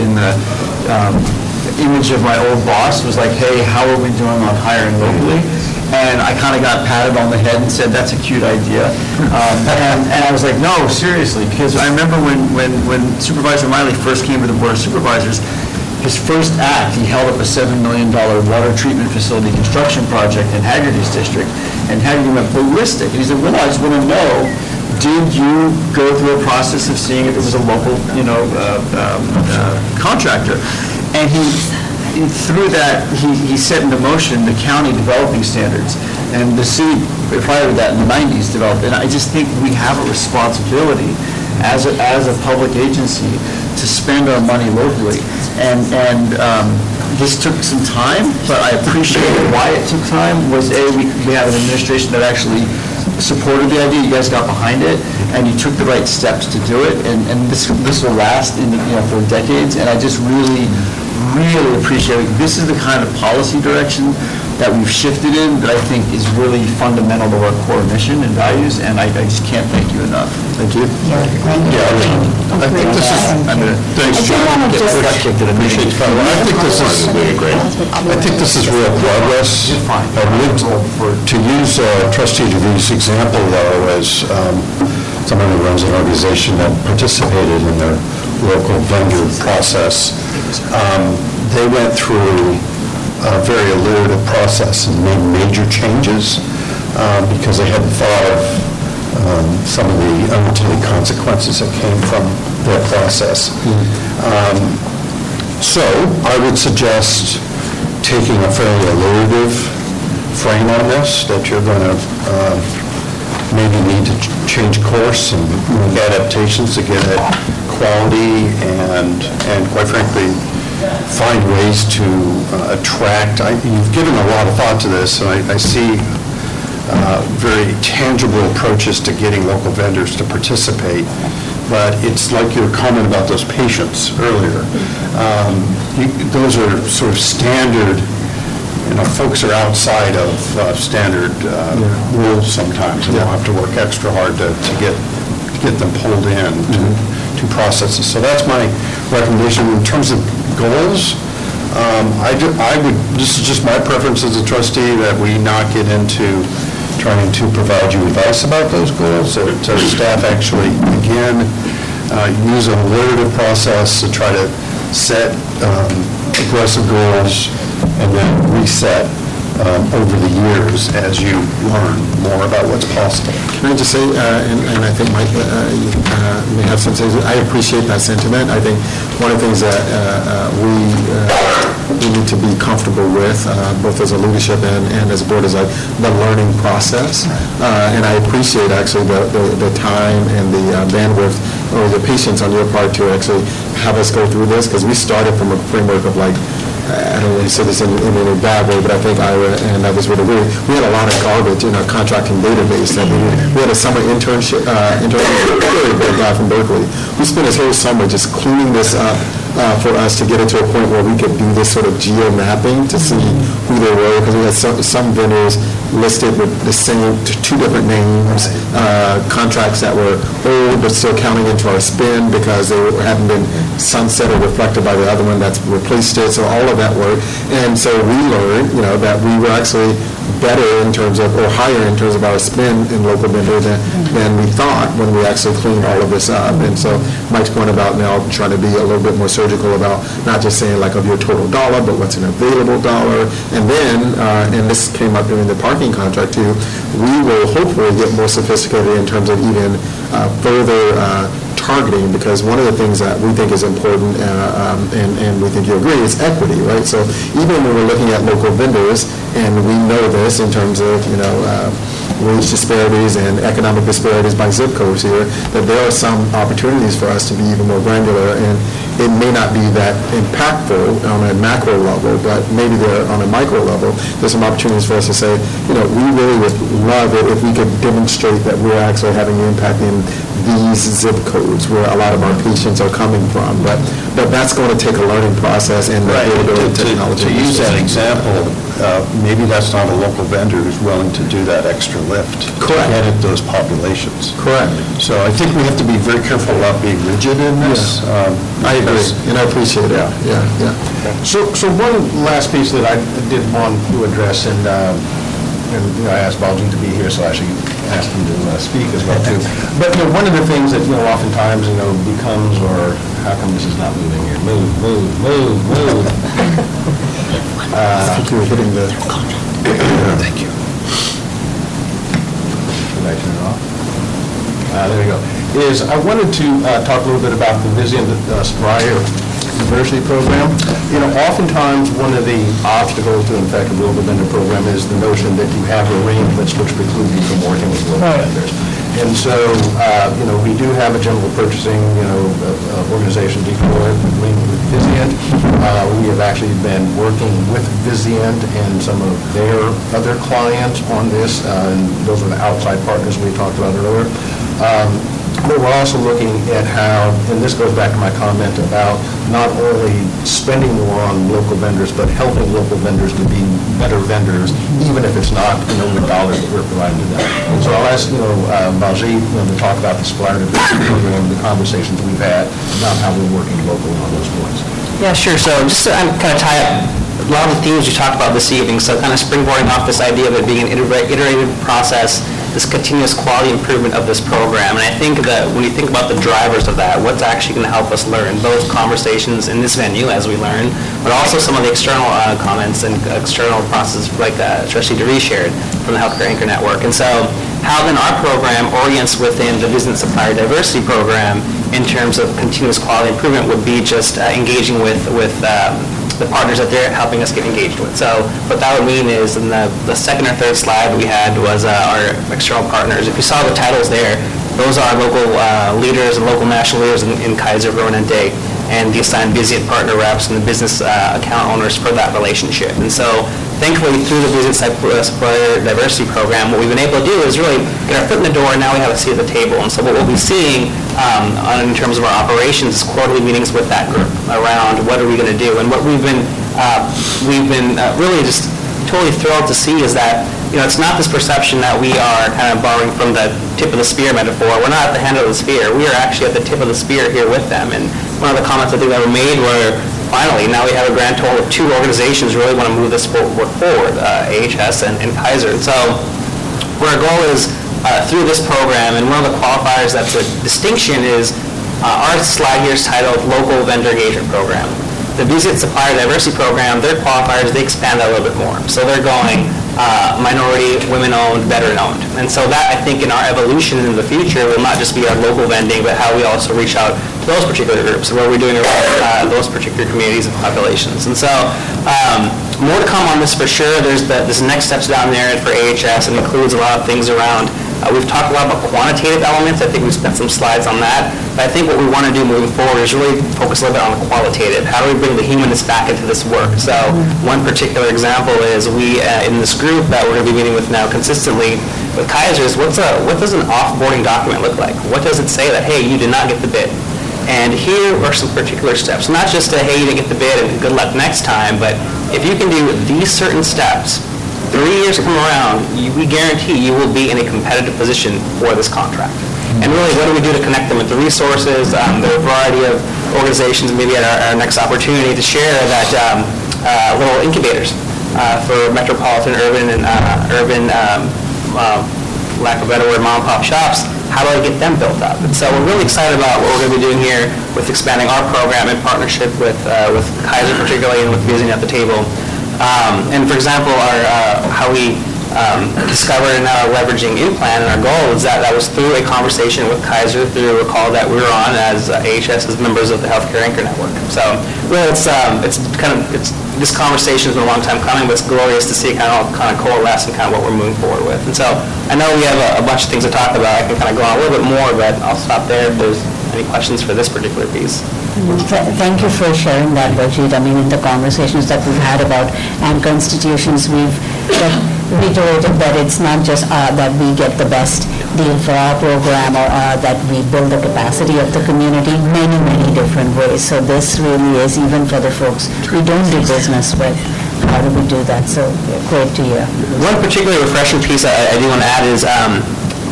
image of my old boss was like, hey, how are we doing on hiring locally? And I kind of got patted on the head and said, that's a cute idea. And I was like, no, seriously, because I remember when Supervisor Miley first came to the Board of Supervisors, his first act, he held up a $7 million water treatment facility construction project in Haggerty's district, and Haggerty went ballistic. And he said, well, I just want to know, did you go through a process of seeing if it was a local contractor? And through that, he set into motion the county developing standards. and the city prior to that in the 90s developed. And I just think we have a responsibility as a public agency to spend our money locally. And this took some time, but I appreciate why it took time. Was A, we had an administration that actually supported the idea. You guys got behind it, and you took the right steps to do it. And this will last for decades. And I just really appreciate it. This is the kind of policy direction that we've shifted in that I think is really fundamental to our core mission and values, and I just can't thank you enough. Thank you. Yeah, I think this is. Thanks, John. I think this is real progress. I've lived to use Trustee DeRees' example, though, as someone who runs an organization that participated in their local vendor process. They went through a very iterative process and made major changes because they hadn't thought of some of the unintended consequences that came from their process. So I would suggest taking a fairly iterative frame on this, that you're going to maybe need to change course and make adaptations to get at quality and quite frankly, find ways to attract. You've given a lot of thought to this, and I see very tangible approaches to getting local vendors to participate. But it's like your comment about those patients earlier. Those are sort of standard. Folks are outside of standard rules sometimes, and they'll have to work extra hard to get them pulled in to processes. So that's my recommendation in terms of goals. This is just my preference as a trustee that we not get into trying to provide you advice about those goals, that staff actually, again, use an iterative process to try to set aggressive goals and then reset over the years as you learn more about what's possible. Can I just say, and I think Mike may have some things, I appreciate that sentiment. I think one of the things that we need to be comfortable with, both as a leadership and as a board, is like the learning process. And I appreciate actually the time and the bandwidth or the patience on your part to actually have us go through this, because we started from a framework of like, I don't really say this in a bad way, but I think Ira and others would agree. We had a lot of garbage in our contracting database. I mean, we had a summer internship period with a guy from Berkeley. We spent his whole summer just cleaning this up for us to get it to a point where we could do this sort of geo mapping to see who they were, because we had some vendors listed with the same two different names, contracts that were old but still counting into our spend because they hadn't been sunset or reflected by the other one that's replaced it. So all of that work, and so we learned, that we were actually better in terms of, or higher in terms of our spend in local vendor than we thought when we actually cleaned all of this up. And so Mike's point about now trying to be a little bit more surgical about not just saying like of your total dollar, but what's an available dollar. And then, and this came up during the parking contract too, we will hopefully get more sophisticated in terms of even further targeting, because one of the things that we think is important, and we think you agree, is equity, right? So even when we're looking at local vendors, and we know this in terms of, wage disparities and economic disparities by zip codes here, that there are some opportunities for us to be even more granular, and it may not be that impactful on a macro level, but maybe there on a micro level, there's some opportunities for us to say, we really would love it if we could demonstrate that we're actually having an impact in these zip codes where a lot of our patients are coming from. But that's going to take a learning process and the availability of technology. To use that example, maybe that's not a local vendor who's willing to do that extra lift. Correct. To get at those populations. Correct. So I think we have to be very careful about being rigid in this. Yes. I agree, and I appreciate it. Yeah. Okay. So one last piece that I did want to address, and I asked Baljeet to be here, so I should ask him to speak as well too. But one of the things that oftentimes becomes, or how come this is not moving here? Move. I think you were hitting the contract. Thank you. Should I turn it off? There we go. I wanted to talk a little bit about the Vizient Sprier diversity program. You know, oftentimes one of the obstacles to, in fact, a local vendor program is the notion that you have arrangements which preclude you from working with local vendors. And so, you know, we do have a general purchasing, you know, organization, DCOR, linked with Vizient. We have actually been working with Vizient and some of their other clients on this, and those are the outside partners we talked about earlier. But we're also looking at how, and this goes back to my comment about not only spending more on local vendors, but helping local vendors to be better vendors, even if it's not, you know, the dollars that we're providing to them. And so I'll ask, you know, Banerjee, you know, to talk about the supplier diversity program, the conversations we've had about how we're working locally on those points. Yeah, sure. So just to kind of tie up a lot of the themes you talked about this evening, so kind of springboarding off this idea of it being an iterative process, this continuous quality improvement of this program. And I think that when you think about the drivers of that, what's actually going to help us learn, both conversations in this venue as we learn, but also some of the external comments and external processes like Trustee DeRees shared from the Healthcare Anchor Network. And so how then our program orients within the Vizient Supplier Diversity Program in terms of continuous quality improvement would be just engaging with the partners that they're helping us get engaged with. So what that would mean is in the second or third slide we had was our external partners. If you saw the titles there, those are local leaders and local national leaders in Kaiser, Rowan, and Day, and the assigned Vizient partner reps and the business account owners for that relationship. And so thankfully through the Vizient Supplier Diversity Program, what we've been able to do is really get our foot in the door, and now we have a seat at the table. And so what we'll be seeing in terms of our operations is quarterly meetings with that group around what are we going to do. And what we've been really just totally thrilled to see is that, you know, it's not this perception that we are kind of borrowing from the tip of the spear metaphor. We're not at the end of the spear. We are actually at the tip of the spear here with them. And one of the comments I think that were made were, finally, now we have a grand total of two organizations really want to move this work forward, AHS and Kaiser. And so where our goal is through this program, and one of the qualifiers that's a distinction is our slide here is titled Local Vendor Engagement Program. The Vizient Supplier Diversity Program, their qualifiers, they expand that a little bit more. So they're going minority, women-owned, veteran-owned. And so that, I think, in our evolution in the future, will not just be our local vending, but how we also reach out to those particular groups, what we're doing around those particular communities and populations. And so more to come on this for sure. There's this next steps down there for AHS, and includes a lot of things around. We've talked a lot about quantitative elements. I think we've spent some slides on that. But I think what we want to do moving forward is really focus a little bit on the qualitative. How do we bring the humanness back into this work? So one particular example is we, in this group that we're going to be meeting with now consistently with Kaiser, is what does an offboarding document look like? What does it say that, hey, you did not get the bid? And here are some particular steps. Not just a, hey, you didn't get the bid and good luck next time, but if you can do these certain steps, 3 years come around, we guarantee you will be in a competitive position for this contract. And really, what do we do to connect them with the resources? There are a variety of organizations, maybe at our next opportunity to share that little incubators for metropolitan, urban, lack of a better word, mom-and-pop shops. How do I get them built up? And so we're really excited about what we're going to be doing here with expanding our program in partnership with Kaiser particularly, and with Vizient at the table. And for example, how we discovered and now are leveraging implant, and our goal is that was through a conversation with Kaiser through a call that we were on as AHS as members of the Healthcare Anchor Network. So really, it's this conversation has been a long time coming, but it's glorious to see it kind of coalesce and kind of what we're moving forward with. And so I know we have a bunch of things to talk about. I can kind of go on a little bit more, but I'll stop there if there's any questions for this particular piece. Thank you for sharing that, Banerjee. I mean, in the conversations that we've had about anchor institutions, we've reiterated that it's not just that we get the best deal for our program, or that we build the capacity of the community many, many different ways. So this really is, even for the folks we don't do business with, how do we do that? So great to hear. One particularly refreshing piece I do want to add is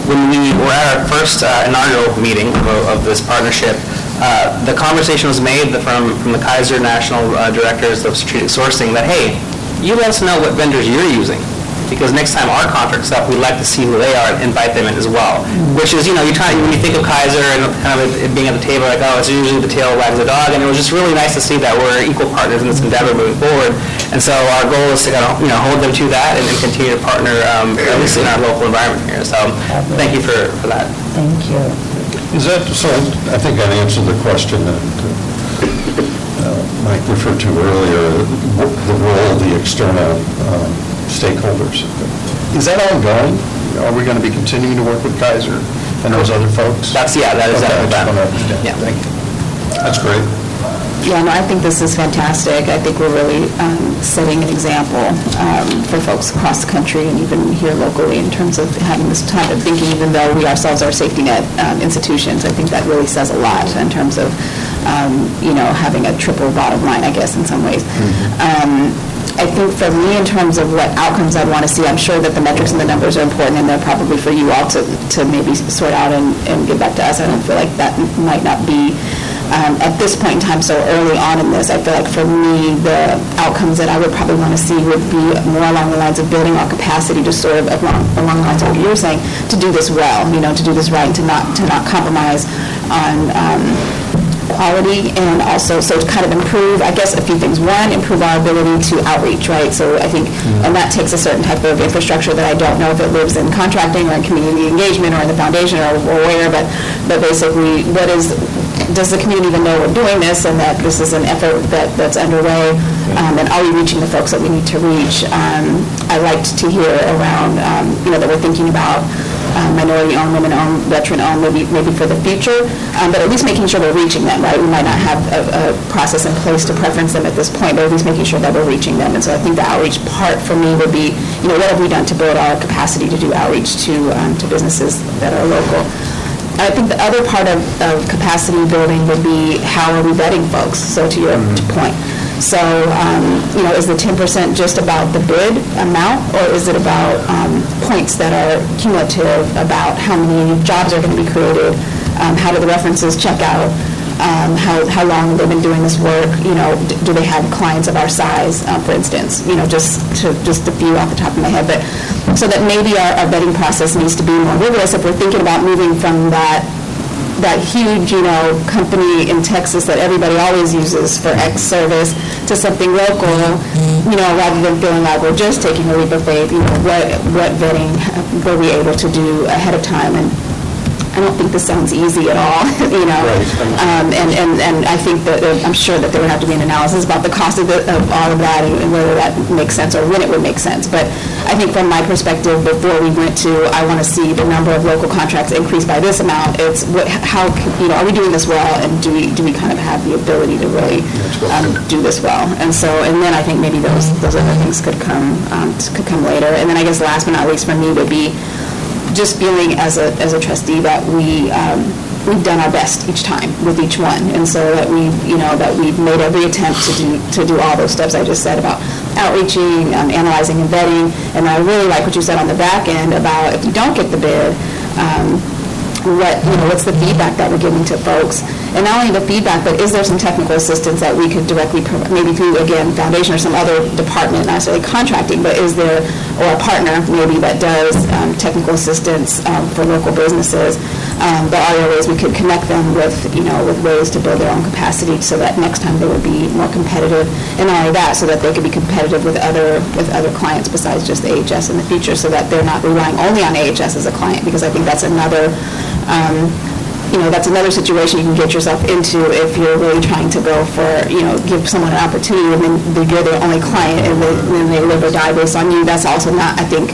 when we were at our first inaugural meeting of this partnership, the conversation was made from the Kaiser National Directors of Strategic Sourcing that, hey, you let us know what vendors you're using, because next time our contract's up, we'd like to see who they are and invite them in as well. Which is, you know, when you think of Kaiser and kind of it being at the table, like, oh, it's usually the tail wags the dog, and it was just really nice to see that we're equal partners in this endeavor moving forward. And so our goal is to, you know, hold them to that and continue to partner, at least in our local environment here. So thank you for that. Thank you. Is that so? I think I answered the question. Mike referred to earlier, the role of the external stakeholders. Is that ongoing? Are we going to be continuing to work with Kaiser and those other folks? Yeah, thank you. That's great. Yeah, no, I think this is fantastic. I think we're really setting an example for folks across the country and even here locally in terms of having this type of thinking, even though we ourselves are safety net institutions. I think that really says a lot in terms of, having a triple bottom line, I guess, in some ways. Mm-hmm. I think for me, in terms of what outcomes I'd want to see, I'm sure that the metrics and the numbers are important, and they're probably for you all to maybe sort out and get back to us. I don't feel like that might not be, at this point in time, so early on in this. I feel like for me, the outcomes that I would probably want to see would be more along the lines of building our capacity to sort of, along the lines of what you were saying, to do this well, to do this right, and to not compromise on quality, and also to kind of improve, I guess, a few things. One, improve our ability to outreach, right? So I think, and that takes a certain type of infrastructure that I don't know if it lives in contracting or in community engagement or in the foundation or where, but basically, does the community even know we're doing this and that this is an effort that's underway, and are we reaching the folks that we need to reach? I liked to hear around, that we're thinking about minority-owned, women-owned, veteran-owned, maybe for the future, but at least making sure we're reaching them, right? We might not have a process in place to preference them at this point, but at least making sure that we're reaching them. And so I think the outreach part for me would be, what have we done to build our capacity to do outreach to businesses that are local? I think the other part of capacity building would be, how are we vetting folks? So to your point. So, is the 10% just about the bid amount, or is it about points that are cumulative about how many jobs are going to be created, how do the references check out, how long have they been doing this work, do they have clients of our size, for instance, just a few off the top of my head, but so that maybe our vetting process needs to be more rigorous if we're thinking about moving from that huge, company in Texas that everybody always uses for X service to something local, rather than feeling like we're just taking a leap of faith, what vetting were we able to do ahead of time? And I don't think this sounds easy at all, Right. And I think that I'm sure that there would have to be an analysis about the cost of all of that and whether that makes sense or when it would make sense. But I think from my perspective, before we went to, I want to see the number of local contracts increase by this amount, it's are we doing this well, and do we kind of have the ability to really do this well? And so, and then I think maybe those other things could come later. And then I guess last but not least for me would be, just feeling as a trustee that we've done our best each time with each one, and so that we've made every attempt to do all those steps I just said about outreaching, analyzing, and vetting. And I really like what you said on the back end about, if you don't get the bid, what's the feedback that we're giving to folks, and not only the feedback, but is there some technical assistance that we could directly, maybe through, again, foundation or some other department, not necessarily contracting, but is there, or a partner maybe that does technical assistance for local businesses, but are there ways we could connect them with ways to build their own capacity so that next time they would be more competitive, and not only that, so that they could be competitive with other clients besides just AHS in the future, so that they're not relying only on AHS as a client, because I think that's another situation you can get yourself into if you're really trying to go for, give someone an opportunity, and then you're their only client, and then they live or die based on you. That's also not, I think,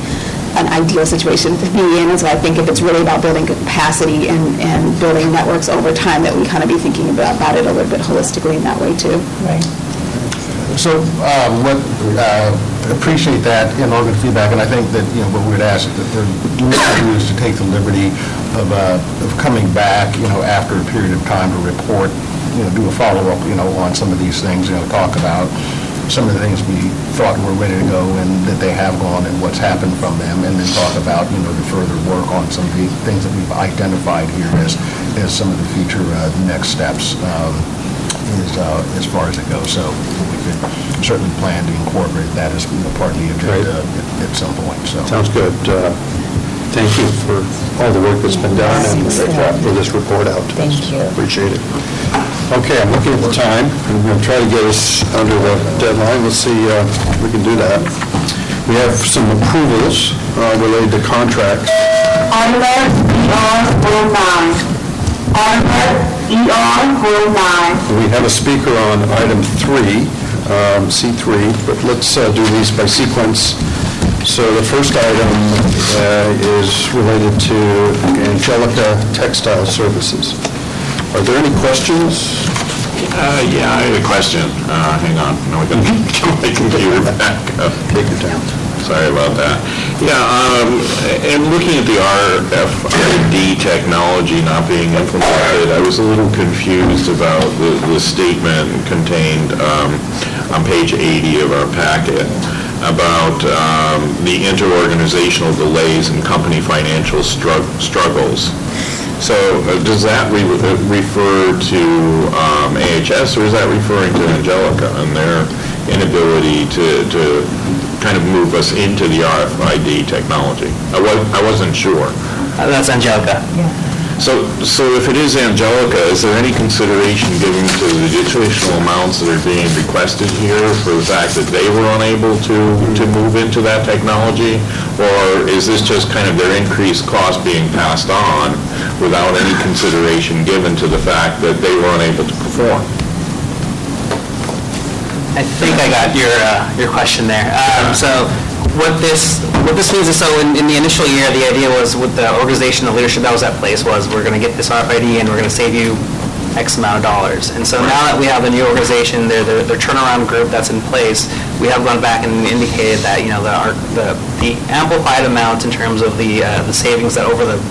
an ideal situation to be in. And so I think if it's really about building capacity and building networks over time, that we kind of be thinking about it a little bit holistically in that way too. Right. So appreciate that inordinate feedback, and I think that what we would ask that the community is to take the liberty of coming back after a period of time to report, do a follow up on some of these things, talk about some of the things we thought were ready to go and that they have gone and what's happened from them, and then talk about the further work on some of the things that we've identified here as some of the future next steps. As far as it goes, so we could certainly plan to incorporate that as part of the agenda at some point. So sounds good. Thank you for all the work that's been done and for this report out. Thank you. Appreciate it. Okay, I'm looking at the time, and we'll try to get us under the deadline. Let's see if we can do that. We have some approvals related to contracts. Onward, beyond, all bound. Onward. ER 49. We have a speaker on item 3, C3, but let's do these by sequence. So the first item is related to Angelica Textile Services. Are there any questions? Yeah, I had a question. Hang on. No, I can get my computer back up. Take your time. Sorry about that. Yeah, and looking at the RFID technology not being implemented, I was a little confused about the statement contained on page 80 of our packet about the interorganizational delays and company financial struggles. So does that refer to AHS, or is that referring to Angelica and their inability to kind of move us into the RFID technology? I wasn't sure. That's Angelica. Yeah. So if it is Angelica, is there any consideration given to the additional amounts that are being requested here for the fact that they were unable to move into that technology? Or is this just kind of their increased cost being passed on without any consideration given to the fact that they were unable to perform? I think I got your question there. So what this means is, so in the initial year, the idea was with the organizational leadership that was at place was we're going to get this RFID and we're going to save you X amount of dollars. And so now that we have the new organization, their turnaround group that's in place, we have gone back and indicated that, you know, the amplified amount in terms of the savings that over the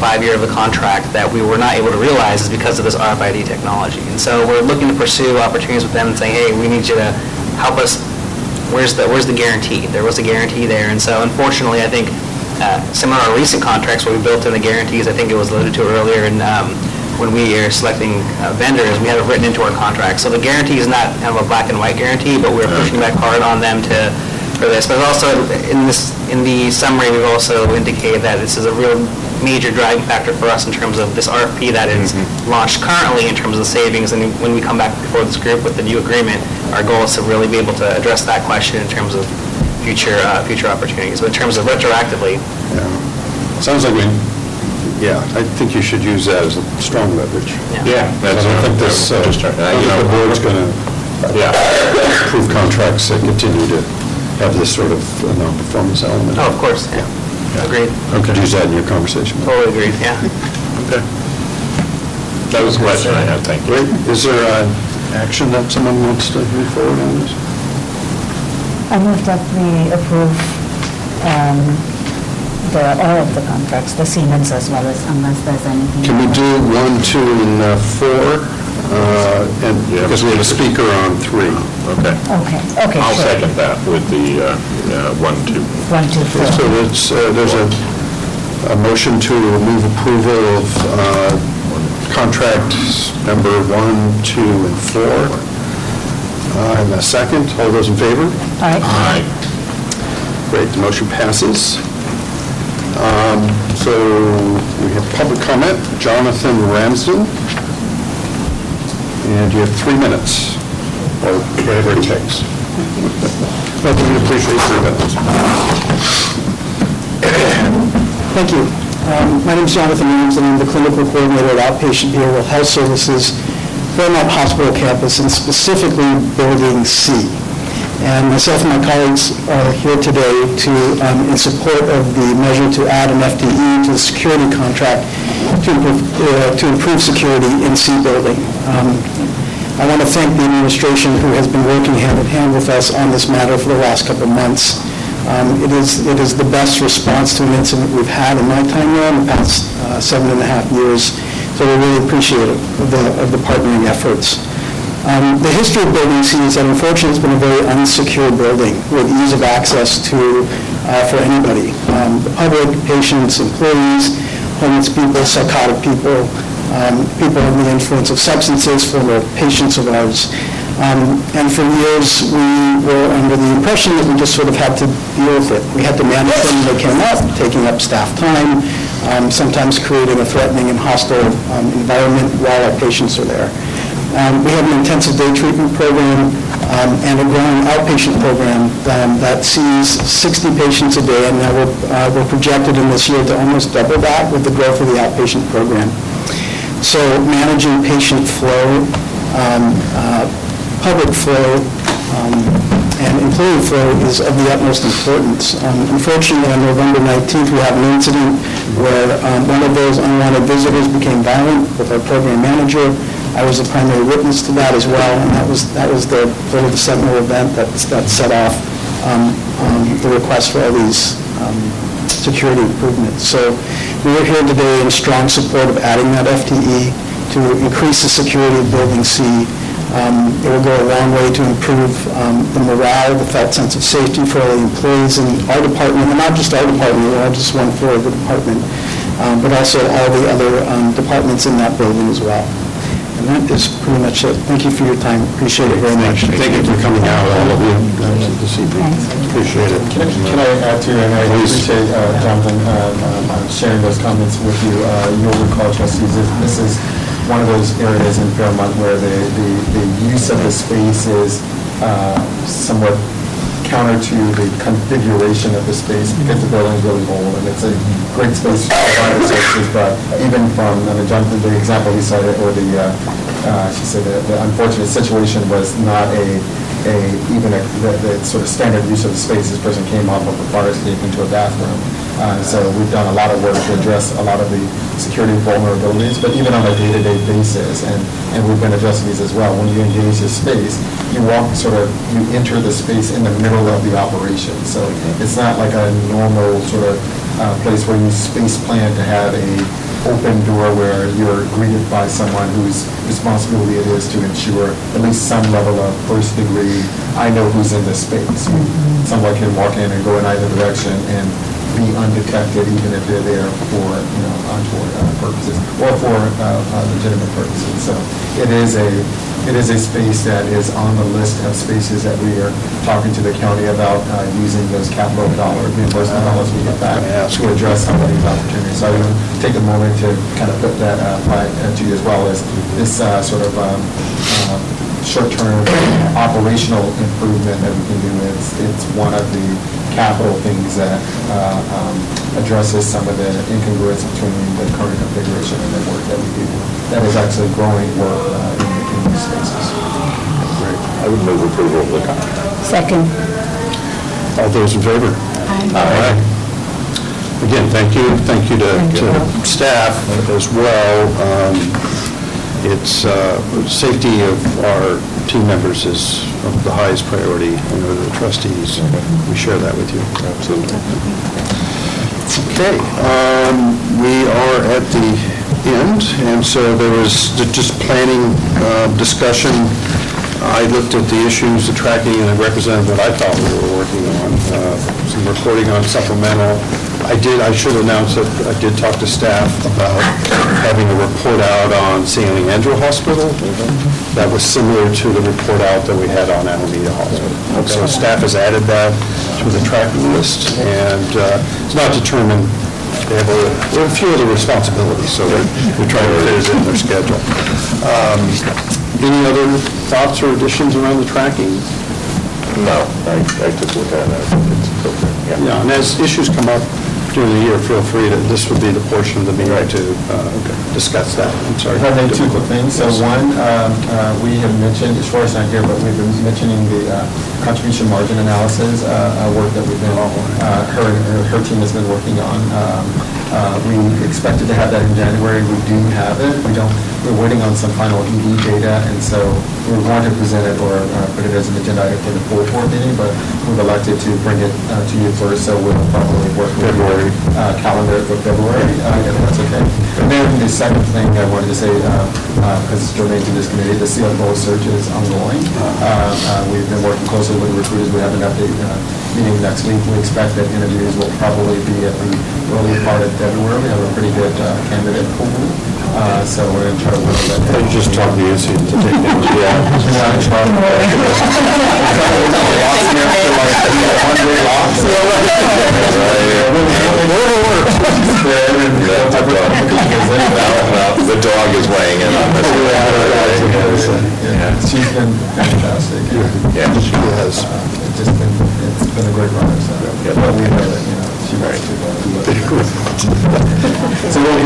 5-year of the contract that we were not able to realize is because of this RFID technology. And so we're looking to pursue opportunities with them and saying, hey, we need you to help us. Where's the guarantee? There was a guarantee there. And so unfortunately, I think some of our recent contracts where we built in the guarantees, I think it was alluded to earlier, and when we are selecting vendors, we have it written into our contract. So the guarantee is not kind of a black and white guarantee, but we're pushing back hard on them for this. But also in the summary, we've also indicated that this is a real major driving factor for us in terms of this RFP that is launched currently in terms of savings. And when we come back before this group with the new agreement, our goal is to really be able to address that question in terms of future opportunities. But in terms of retroactively, sounds like I think you should use that as a strong leverage. That's I think this. I think the board's going to approve contracts that continue to have this sort of non-performance element. Oh, of course. Yeah. Agreed. Okay. Use that in your conversation. Totally agreed. Yeah. Okay. That was a question I had. Thank you. Great. Is there an action that someone wants to move forward on this? I move that we approve all of the contracts, the Siemens as well as, unless there's anything. Can we do 1, 2, and 4? Because we have a speaker on 3. Okay. I'll second that with the 1, 2. 1, 2, 4. So there's a motion to remove approval of contracts number 1, 2, and 4. And a second. All those in favor? Aye. Great. The motion passes. So we have public comment. Jonathan Ramsden. And you have 3 minutes, or whatever it takes. But we appreciate 3 minutes. Thank you. My name is Jonathan Williams, and I'm the clinical coordinator at Outpatient Behavioral Health Services, Fairmont Hospital Campus, and specifically Building C. And myself and my colleagues are here today in support of the measure to add an FTE to the security contract to improve security in C building. I want to thank the administration who has been working hand in hand with us on this matter for the last couple of months. It is the best response to an incident we've had in my time now in the past 7.5 years. So we're really appreciative of the partnering efforts. The history of Building C is that, unfortunately, it's been a very unsecure building with ease of access for anybody. The public, patients, employees, homeless people, psychotic people, people under the influence of substances, former patients of ours. And for years, we were under the impression that we just sort of had to deal with it. We had to manage them when they came up, taking up staff time, sometimes creating a threatening and hostile environment while our patients are there. We have an intensive day treatment program and a growing outpatient program that sees 60 patients a day, and now we're projected in this year to almost double that with the growth of the outpatient program. So managing patient flow, public flow, and employee flow is of the utmost importance. Unfortunately, on November 19th, we had an incident where one of those unwanted visitors became violent with our program manager. I was a primary witness to that as well, and that was the sort of the seminal event that set off the request for all these security improvements. So we are here today in strong support of adding that FTE to increase the security of Building C. It will go a long way to improve the morale, the felt sense of safety for all the employees in our department, and not just our department, we're all just one floor of the department, but also all the other departments in that building as well. And that is pretty much it. Thank you for your time. Appreciate it very much. Thank you for coming out, all of you. Appreciate it. Can I add to, and I appreciate Jonathan sharing those comments with you. You'll recall, trustees, this is one of those areas in Fairmont where the use of the space is somewhat counter to the configuration of the space, because the building is really old and it's a great space for provider services. But even from, I mean, Jonathan, the example he cited, or the unfortunate situation was not the sort of standard use of the space. This person came off of a fire escape into a bathroom. So we've done a lot of work to address a lot of the security vulnerabilities, but even on a day-to-day basis, and we've been addressing these as well. When you engage the space, you enter the space in the middle of the operation. So it's not like a normal sort of place where you space plan to have a open door where you're greeted by someone whose responsibility it is to ensure at least some level of first degree, I know who's in this space. Someone can walk in and go in either direction and be undetected, even if they're there for untoward purposes or for legitimate purposes. So it is a space that is on the list of spaces that we are talking to the county about using those capital dollar reimbursement dollars we get back to address some of these opportunities. So I want to take a moment to kind of put that to you, as well as this sort of short-term operational improvement that we can do. It's one of the capital things that addresses some of the incongruence between the current configuration and the work that we do. That is actually growing work in these spaces. Great. I would move approval of the contract. Second. All those in favor? Aye. Aye. Again, thank you. Thank you to staff as well. It's safety of our team members is of the highest priority under the trustees. We share that with you. Absolutely. Okay. We are at the end, and so there was just planning discussion. I looked at the issues, the tracking, and I represented what I thought we were working on. Some reporting on supplemental. I should announce that I did talk to staff about having a report out on San Leandro Hospital. Mm-hmm. That was similar to the report out that we had on Alameda Hospital. Okay. So staff has added that to the tracking list, and it's not determined. They have a few other responsibilities, so we try to fit it in their schedule. Any other thoughts or additions around the tracking? No, I took a look at it. I think it's appropriate. Yeah. Yeah, and as issues come up during the year, feel free to. This would be the portion of the meeting to discuss that. I'm sorry. I think two quick things. So one, we have mentioned, Schwartz not here, but we've been mentioning the contribution margin analysis work that we've been her team has been working on. We expected to have that in January. We do have it. We're waiting on some final ED data, and so we want to present it or put it as an agenda item for the board meeting, but we've elected to bring it to you first, so we'll probably work with your calendar for February, if that's okay. And then the second thing I wanted to say, because it's germane to this committee, the CFO search is ongoing. We've been working closely with recruiters. We have an update meeting next week. We expect that interviews will probably be at the early part of February. We have a pretty good candidate pool, so we're going to try to work that. I just talked to you, so you can take it. The dog is weighing in on this. She's been fantastic. Yeah, she has. It's been a great run. So. But we know that, she writes too well. So we'll have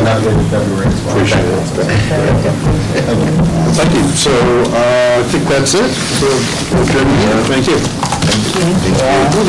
enough not late in February. Appreciate it. Thank you. So I think that's it. So, thank you. Thank you.